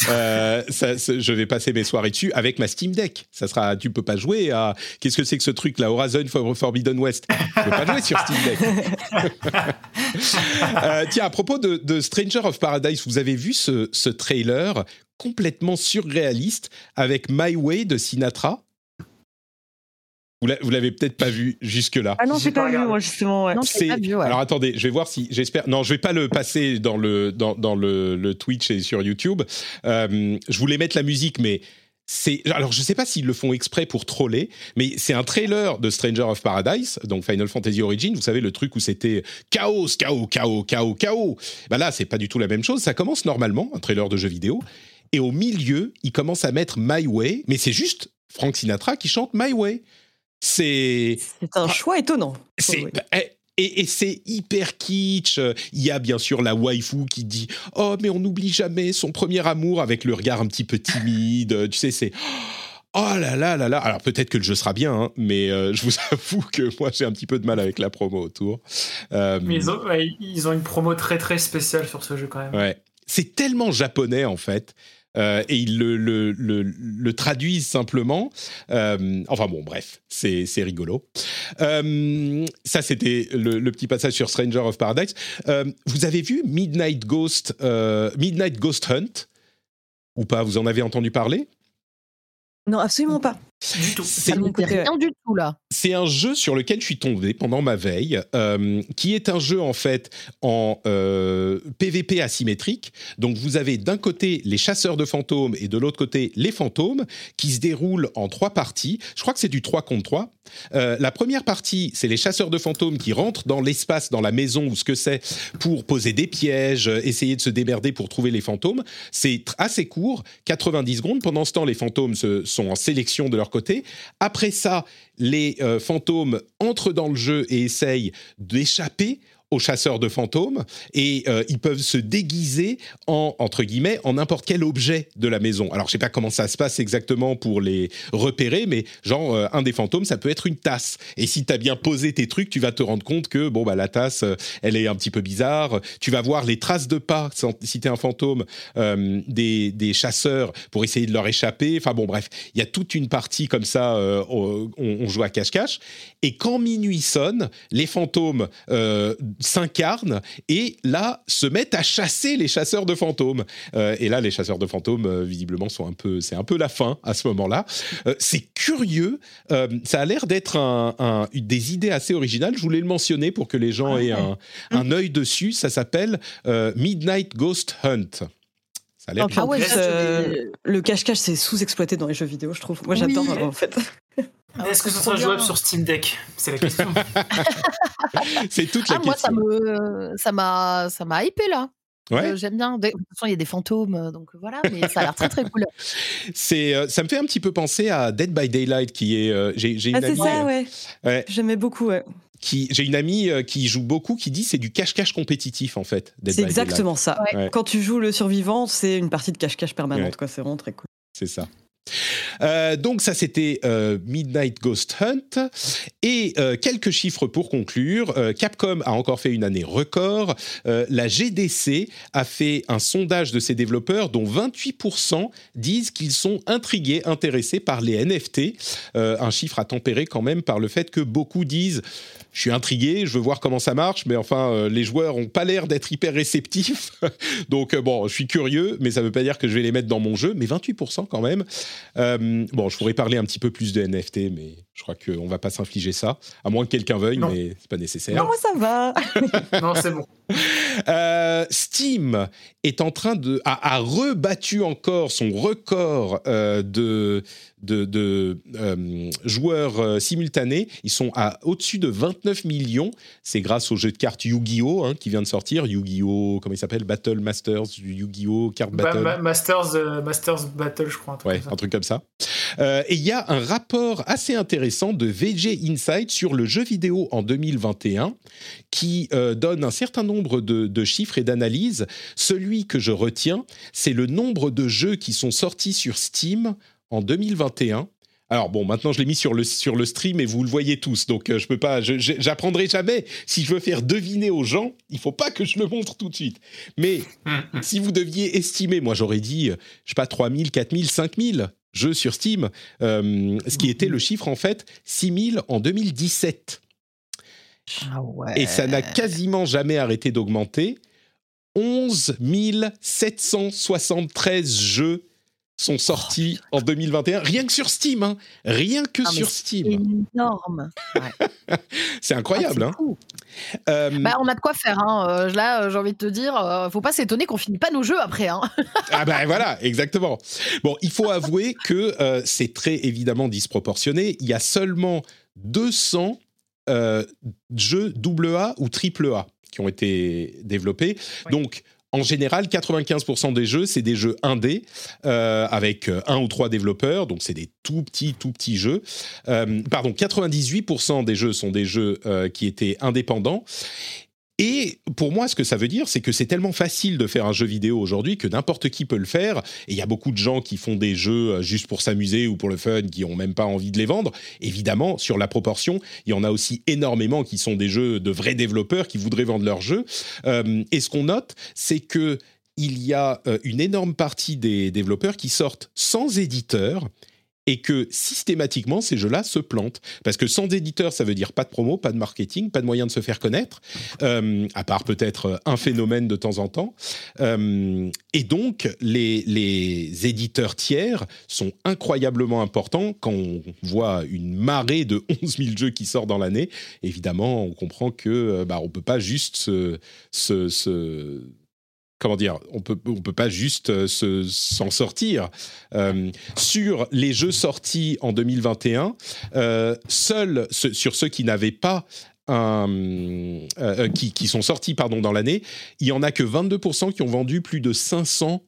Euh, ça je vais passer mes soirées dessus avec ma Steam Deck. Ça sera, tu peux pas jouer à... Qu'est-ce que c'est que ce truc là, Horizon Forbidden West? Je peux pas jouer sur Steam Deck. euh, tiens, à propos de, de Stranger of Paradise, vous avez vu ce, ce trailer complètement surréaliste avec My Way de Sinatra? Vous, l'a, vous l'avez peut-être pas vu jusque-là. Ah non, j'ai pas, pas vu, moi, justement. Ouais. Non, c'est, c'est pas vu, ouais. Alors, attendez, je vais voir si... J'espère... Non, je vais pas le passer dans le, dans, dans le, le Twitch et sur YouTube. Euh, je voulais mettre la musique, mais c'est... Alors, je sais pas s'ils le font exprès pour troller, mais c'est un trailer de Stranger of Paradise, donc Final Fantasy Origins. Vous savez, le truc où c'était chaos, chaos, chaos, chaos, chaos. Ben là, c'est pas du tout la même chose. Ça commence normalement, un trailer de jeu vidéo, et au milieu, ils commencent à mettre My Way, mais c'est juste Frank Sinatra qui chante My Way. C'est... c'est un choix étonnant. C'est... Et, et c'est hyper kitsch. Il y a bien sûr la waifu qui dit « Oh, mais on n'oublie jamais son premier amour » avec le regard un petit peu timide. Tu sais, c'est « Oh là là là là !» Alors peut-être que le jeu sera bien, hein, mais euh, je vous avoue que moi, j'ai un petit peu de mal avec la promo autour. Euh... Mais ils ont, ouais, ils ont une promo très très spéciale sur ce jeu quand même. Ouais. C'est tellement japonais en fait. Euh, et ils le, le, le, le traduisent simplement. Euh, enfin bon, bref, c'est, c'est rigolo. Euh, ça, c'était le, le petit passage sur Stranger of Paradise. Euh, vous avez vu Midnight Ghost, euh, Midnight Ghost Hunt ou pas? Vous en avez entendu parler? Non, absolument pas. Du tout. C'est, rien du tout là. C'est un jeu sur lequel je suis tombé pendant ma veille, euh, qui est un jeu en fait en euh, P V P asymétrique. Donc vous avez d'un côté les chasseurs de fantômes et de l'autre côté les fantômes qui se déroulent en trois parties. Je crois que c'est du trois contre trois. Euh, la première partie, c'est les chasseurs de fantômes qui rentrent dans l'espace, dans la maison ou ce que c'est, pour poser des pièges, essayer de se démerder pour trouver les fantômes. C'est assez court, quatre-vingt-dix secondes. Pendant ce temps, les fantômes se, sont en sélection de leur côté. Après ça, les euh, fantômes entrent dans le jeu et essayent d'échapper aux chasseurs de fantômes, et euh, ils peuvent se déguiser en, entre guillemets, en n'importe quel objet de la maison. Alors, je sais pas comment ça se passe exactement pour les repérer, mais genre, euh, un des fantômes, ça peut être une tasse. Et si t'as bien posé tes trucs, tu vas te rendre compte que, bon, bah, la tasse, euh, elle est un petit peu bizarre. Tu vas voir les traces de pas, si t'es un fantôme, euh, des, des chasseurs pour essayer de leur échapper. Enfin, bon, bref, il y a toute une partie comme ça, euh, on, on joue à cache-cache. Et quand minuit sonne, les fantômes, euh, s'incarnent et là se mettent à chasser les chasseurs de fantômes. Euh, et là, les chasseurs de fantômes, euh, visiblement, sont un peu, c'est un peu la fin à ce moment-là. Euh, c'est curieux. Euh, ça a l'air d'être un, un, des idées assez originales. Je voulais le mentionner pour que les gens aient un, un œil dessus. Ça s'appelle euh, Midnight Ghost Hunt. Ça a l'air. Ah ouais, euh, le cache-cache, c'est sous-exploité dans les jeux vidéo, je trouve. Moi, oui, j'adore en fait. Ah, est-ce que ce sera jouable sur Steam Deck? C'est la question. C'est toute la ah, question. Moi, ça, me, ça, m'a, ça m'a hypé, là. Ouais. Euh, j'aime bien. De toute façon, il y a des fantômes, donc voilà, mais ça a l'air très, très cool. C'est, euh, ça me fait un petit peu penser à Dead by Daylight, qui est... Euh, j'ai, j'ai une ah, c'est amie, ça, euh, ouais. ouais. J'aimais beaucoup, ouais. Qui, j'ai une amie qui joue beaucoup, qui dit c'est du cache-cache compétitif en fait. Dead c'est by exactement Daylight. Ça. Ouais. Ouais. Quand tu joues le survivant, c'est une partie de cache-cache permanente, ouais. quoi. C'est vraiment très cool. C'est ça. Euh, donc ça c'était euh, Midnight Ghost Hunt et euh, quelques chiffres pour conclure. euh, Capcom a encore fait une année record. euh, la G D C a fait un sondage de ses développeurs dont vingt-huit pour cent disent qu'ils sont intrigués, intéressés par les N F T, euh, un chiffre à tempérer quand même par le fait que beaucoup disent je suis intrigué, je veux voir comment ça marche, mais enfin euh, les joueurs n'ont pas l'air d'être hyper réceptifs. Donc euh, bon, je suis curieux, mais ça ne veut pas dire que je vais les mettre dans mon jeu, mais vingt-huit pour cent quand même. Euh, bon, je pourrais parler un petit peu plus de N F T, mais je crois qu'on ne va pas s'infliger ça, à moins que quelqu'un veuille, non. mais ce n'est pas nécessaire. Non, moi ça va. Non, c'est bon. Euh, Steam est en train de... a, a rebattu encore son record euh, de, de, de euh, joueurs euh, simultanés. Ils sont à au-dessus de vingt-neuf millions. C'est grâce au jeu de cartes Yu-Gi-Oh! Hein, qui vient de sortir. Yu-Gi-Oh! Comment il s'appelle? Battle Masters, Yu-Gi-Oh! Card Battle. Bah, ma- Masters, euh, Masters Battle, je crois. Un truc ouais, comme ça. un truc comme ça. Euh, et il y a un rapport assez intéressant de V G Insight sur le jeu vidéo en deux mille vingt et un qui euh, donne un certain nombre de, de chiffres et d'analyses. Celui que je retiens, c'est le nombre de jeux qui sont sortis sur Steam en deux mille vingt et un. Alors bon, maintenant je l'ai mis sur le, sur le stream et vous le voyez tous, donc euh, je peux pas, je, je, j'apprendrai jamais. Si je veux faire deviner aux gens, il faut pas que je le montre tout de suite. Mais si vous deviez estimer, moi j'aurais dit, je sais pas, trois mille, quatre mille, cinq mille jeux sur Steam, euh, ce qui était le chiffre en fait six mille en deux mille dix-sept. Ah ouais. Et ça n'a quasiment jamais arrêté d'augmenter. onze mille sept cent soixante-treize jeux sont sortis oh, en deux mille vingt et un, rien que sur Steam, hein. Rien que ah, sur Steam. C'est énorme. Ouais. C'est incroyable. Ah, c'est hein. Euh... Bah, on a de quoi faire. Hein. Là, j'ai envie de te dire, euh, faut pas s'étonner qu'on finit pas nos jeux après. Hein. Ah ben bah, voilà, exactement. Bon, il faut avouer que euh, c'est très évidemment disproportionné. Il y a seulement deux cents euh, jeux double A ou triple A qui ont été développés. Ouais. Donc, en général, quatre-vingt-quinze pour cent des jeux, c'est des jeux indés, euh, avec un ou trois développeurs, donc c'est des tout petits, tout petits jeux. Euh, pardon, quatre-vingt-dix-huit pour cent des jeux sont des jeux euh, qui étaient indépendants. Et pour moi, ce que ça veut dire, c'est que c'est tellement facile de faire un jeu vidéo aujourd'hui que n'importe qui peut le faire. Et il y a beaucoup de gens qui font des jeux juste pour s'amuser ou pour le fun, qui n'ont même pas envie de les vendre. Évidemment, sur la proportion, il y en a aussi énormément qui sont des jeux de vrais développeurs qui voudraient vendre leurs jeux. Euh, et ce qu'on note, c'est que il y a une énorme partie des développeurs qui sortent sans éditeur. Et que systématiquement, ces jeux-là se plantent. Parce que sans éditeur, ça veut dire pas de promo, pas de marketing, pas de moyen de se faire connaître, euh, à part peut-être un phénomène de temps en temps. Euh, et donc, les, les éditeurs tiers sont incroyablement importants. Quand on voit une marée de onze mille jeux qui sortent dans l'année, évidemment, on comprend qu'on bah, ne peut pas juste se... se, se Comment dire, on peut, on peut pas juste se, s'en sortir. Euh, sur les jeux sortis en deux mille vingt et un, euh, seuls, ce, sur ceux qui n'avaient pas un... Euh, qui, qui sont sortis pardon, dans l'année, il n'y en a que vingt-deux pour cent qui ont vendu plus de cinq cents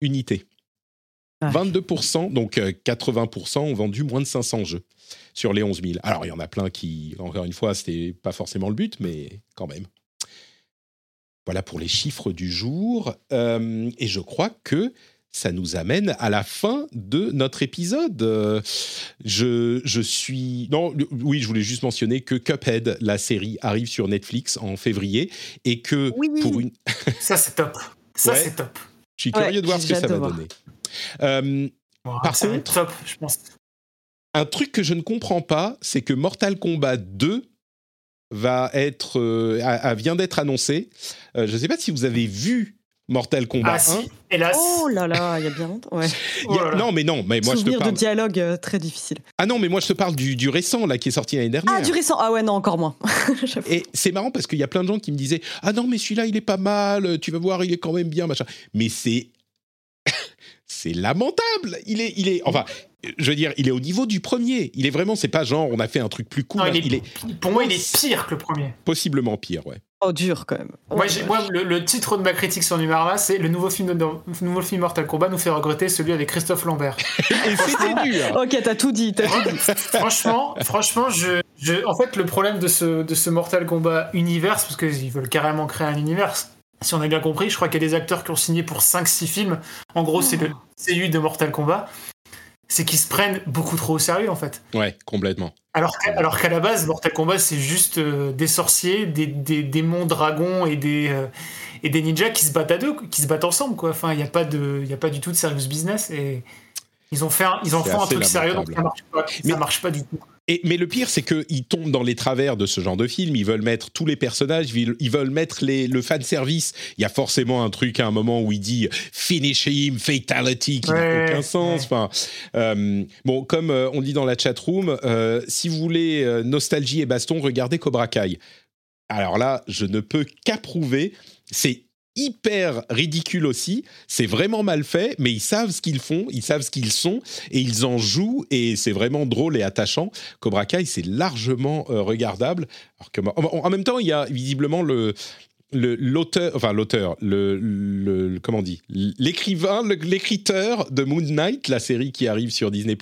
unités. Ah. vingt-deux pour cent, donc quatre-vingts pour cent ont vendu moins de cinq cents jeux sur les onze mille. Alors, il y en a plein qui, encore une fois, c'était pas forcément le but, mais quand même. Voilà pour les chiffres du jour. Euh, et je crois que ça nous amène à la fin de notre épisode. Euh, je, je suis... Non, oui, je voulais juste mentionner que Cuphead, la série, arrive sur Netflix en février et que oui, pour une... ça, c'est top. Ça, ouais, c'est top. Je suis curieux ouais, de voir ce que ça va voir. donner. Euh, oh, par ça contre, top, je pense. Un truc que je ne comprends pas, c'est que Mortal Kombat deux va être, euh, a, a vient d'être annoncé. Euh, je ne sais pas si vous avez vu Mortal Kombat ah, un. Si. Hélas. Oh là là, il y a bien longtemps. Ouais. Oh là là. Non, mais non, mais moi Souvenir je te parle. de dialogue euh, très difficile. Ah non, mais moi je te parle du, du récent là qui est sorti l'année dernière. Ah du récent, ah ouais non encore moins. Et c'est marrant parce qu'il y a plein de gens qui me disaient ah non mais celui-là il est pas mal, tu vas voir il est quand même bien machin. Mais c'est c'est lamentable. Il est, il est, enfin, je veux dire, il est au niveau du premier. Il est vraiment, c'est pas genre, on a fait un truc plus cool. Non, il est, il est, pour moi, il est pire que le premier. Possiblement pire, ouais. Oh, dur quand même. Moi, ouais, j'ai, moi le, le titre de ma critique sur Numérama, c'est le nouveau film, de, le nouveau film Mortal Kombat nous fait regretter celui avec Christophe Lambert. Et c'était dur. Ok, t'as tout dit. T'as tout dit. franchement, franchement, je, je, en fait, le problème de ce, de ce Mortal Kombat Universe, parce qu'ils veulent carrément créer un univers. Si on a bien compris, je crois qu'il y a des acteurs qui ont signé pour cinq six films. En gros, c'est le C U de Mortal Kombat. C'est qu'ils se prennent beaucoup trop au sérieux, en fait. Ouais, complètement. Alors qu'à, alors qu'à la base, Mortal Kombat, c'est juste euh, des sorciers, des, des, des démons, dragons et des, euh, et des ninjas qui se battent à deux, qui se battent ensemble, quoi. Enfin, il n'y a pas de, il n'y a pas du tout de serious business. Et ils ont fait un, ils en font un truc sérieux, donc ça marche pas, ça marche pas du tout. Et, mais le pire, c'est qu'ils tombent dans les travers de ce genre de film. Ils veulent mettre tous les personnages, ils, ils veulent mettre les, le fanservice. Il y a forcément un truc à un moment où il dit « Finish him, fatality », qui ouais, n'a aucun sens. Ouais. Enfin, euh, bon, comme euh, on dit dans la chatroom, euh, si vous voulez euh, nostalgie et baston, regardez Cobra Kai. Alors là, je ne peux qu'approuver. c'est hyper ridicule aussi, c'est vraiment mal fait, mais ils savent ce qu'ils font, ils savent ce qu'ils sont, et ils en jouent, et c'est vraiment drôle et attachant. Cobra Kai, c'est largement euh, regardable. Alors que, en, en même temps, il y a visiblement le... Le, l'auteur, enfin l'auteur, le, le, le comment on dit, l'écrivain, le, l'écriteur de Moon Knight, la série qui arrive sur Disney+,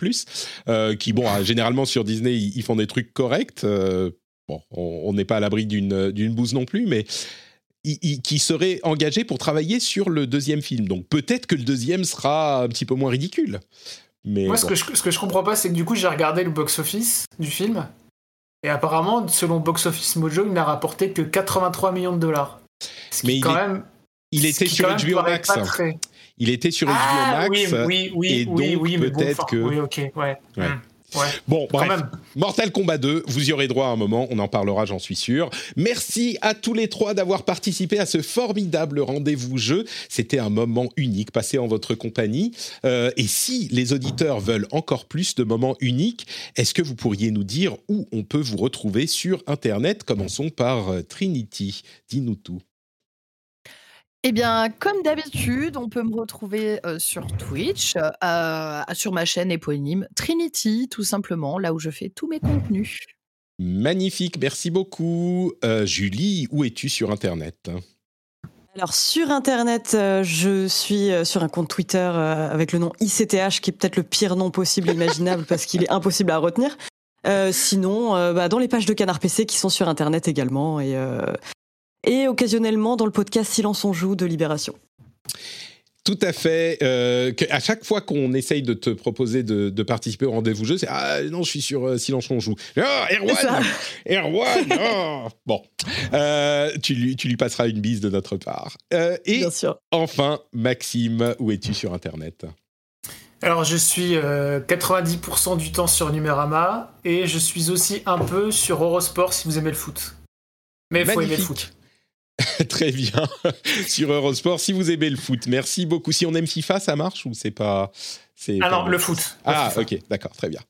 euh, qui bon, généralement sur Disney ils font des trucs corrects, euh, bon, on n'est pas à l'abri d'une d'une bouse non plus, mais il, il, qui serait engagé pour travailler sur le deuxième film, donc peut-être que le deuxième sera un petit peu moins ridicule. Mais moi, bon. ce que je, ce que je comprends pas, c'est que du coup j'ai regardé le box-office du film. Et apparemment, selon Box Office Mojo, il n'a rapporté que quatre-vingt-trois millions de dollars. Ce qui, mais quand il, est, même, il était sur H B O Max. Très... Il était sur ah, H B O Max. Oui, oui, oui, et oui, donc oui, peut-être bon, que. Oui, ok, ouais. ouais. Mmh. Ouais, bon, bref, Mortal Kombat deux, vous y aurez droit à un moment, on en parlera, j'en suis sûr. Merci à tous les trois d'avoir participé à ce formidable rendez-vous jeu. C'était un moment unique passé en votre compagnie. Euh, et si les auditeurs veulent encore plus de moments uniques, est-ce que vous pourriez nous dire où on peut vous retrouver sur Internet? Commençons par euh, Trinity, dis-nous tout. Eh bien, comme d'habitude, on peut me retrouver euh, sur Twitch, euh, sur ma chaîne éponyme Trinity, tout simplement, là où je fais tous mes contenus. Magnifique, merci beaucoup. Euh, Julie, où es-tu sur Internet ? Alors, sur Internet, euh, je suis euh, sur un compte Twitter euh, avec le nom I C T H, qui est peut-être le pire nom possible imaginable parce qu'il est impossible à retenir. Euh, sinon, euh, bah, dans les pages de Canard P C qui sont sur Internet également et... Euh, et occasionnellement dans le podcast Silence on joue de Libération. Tout à fait. Euh, à chaque fois qu'on essaye de te proposer de, de participer au rendez-vous jeu, c'est « Ah non, je suis sur euh, Silence on joue. Oh, Erwan Erwan oh. !» Bon, euh, tu, lui, tu lui passeras une bise de notre part. Euh, et Bien sûr. Enfin, Maxime, où es-tu sur Internet ? Alors, je suis euh, quatre-vingt-dix pour cent du temps sur Numérama et je suis aussi un peu sur Eurosport si vous aimez le foot. Mais il faut aimer le foot. Très bien, sur Eurosport, si vous aimez le foot, merci beaucoup. Si on aime FIFA, ça marche ou c'est pas... C'est ah pas non, bon. le foot. Ah, le ok, d'accord, très bien.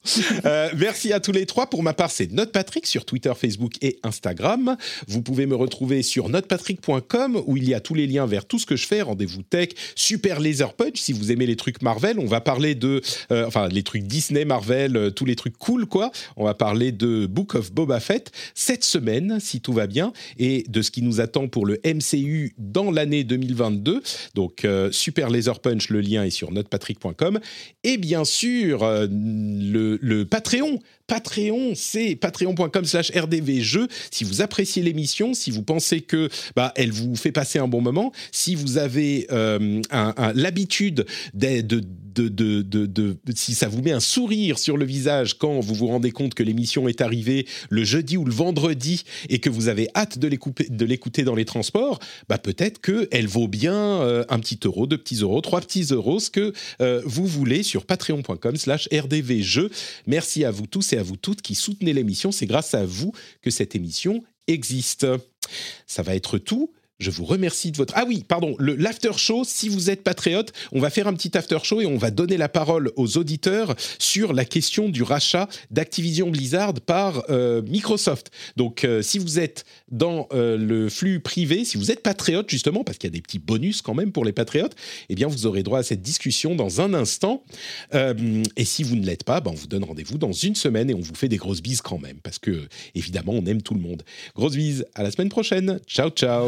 euh, merci à tous les trois. Pour ma part, c'est NotPatrick sur Twitter, Facebook et Instagram. Vous pouvez me retrouver sur notpatrick point com où il y a tous les liens vers tout ce que je fais, rendez-vous tech, Super Laser Punch, si vous aimez les trucs Marvel. On va parler de... Euh, enfin, les trucs Disney, Marvel, euh, tous les trucs cool, quoi. On va parler de Book of Boba Fett cette semaine, si tout va bien, et de ce qui nous attend pour le M C U dans l'année deux mille vingt-deux. Donc, euh, Super Laser Punch, le lien est sur notpatrick point com. Et bien sûr, euh, le, le Patreon. Patreon, c'est patreon point com slash R D V Jeux. Si vous appréciez l'émission, si vous pensez que bah, elle vous fait passer un bon moment, si vous avez euh, un, un, l'habitude de, de, de, de, de, de... Si ça vous met un sourire sur le visage quand vous vous rendez compte que l'émission est arrivée le jeudi ou le vendredi et que vous avez hâte de, de l'écouter dans les transports, bah, peut-être qu'elle vaut bien euh, un petit euro, deux petits euros, trois petits euros, ce que euh, vous voulez sur patreon point com slash R D V Jeux. Merci à vous tous et à vous toutes qui soutenez l'émission. C'est grâce à vous que cette émission existe. Ça va être tout. Je vous remercie de votre... Ah oui, pardon, le, l'after show, si vous êtes patriote, on va faire un petit after show et on va donner la parole aux auditeurs sur la question du rachat d'Activision Blizzard par euh, Microsoft. Donc, euh, si vous êtes dans euh, le flux privé, si vous êtes patriote, justement, parce qu'il y a des petits bonus quand même pour les patriotes, eh bien, vous aurez droit à cette discussion dans un instant. Euh, et si vous ne l'êtes pas, ben, on vous donne rendez-vous dans une semaine et on vous fait des grosses bises quand même, parce que, évidemment, on aime tout le monde. Grosses bises, à la semaine prochaine. Ciao, ciao.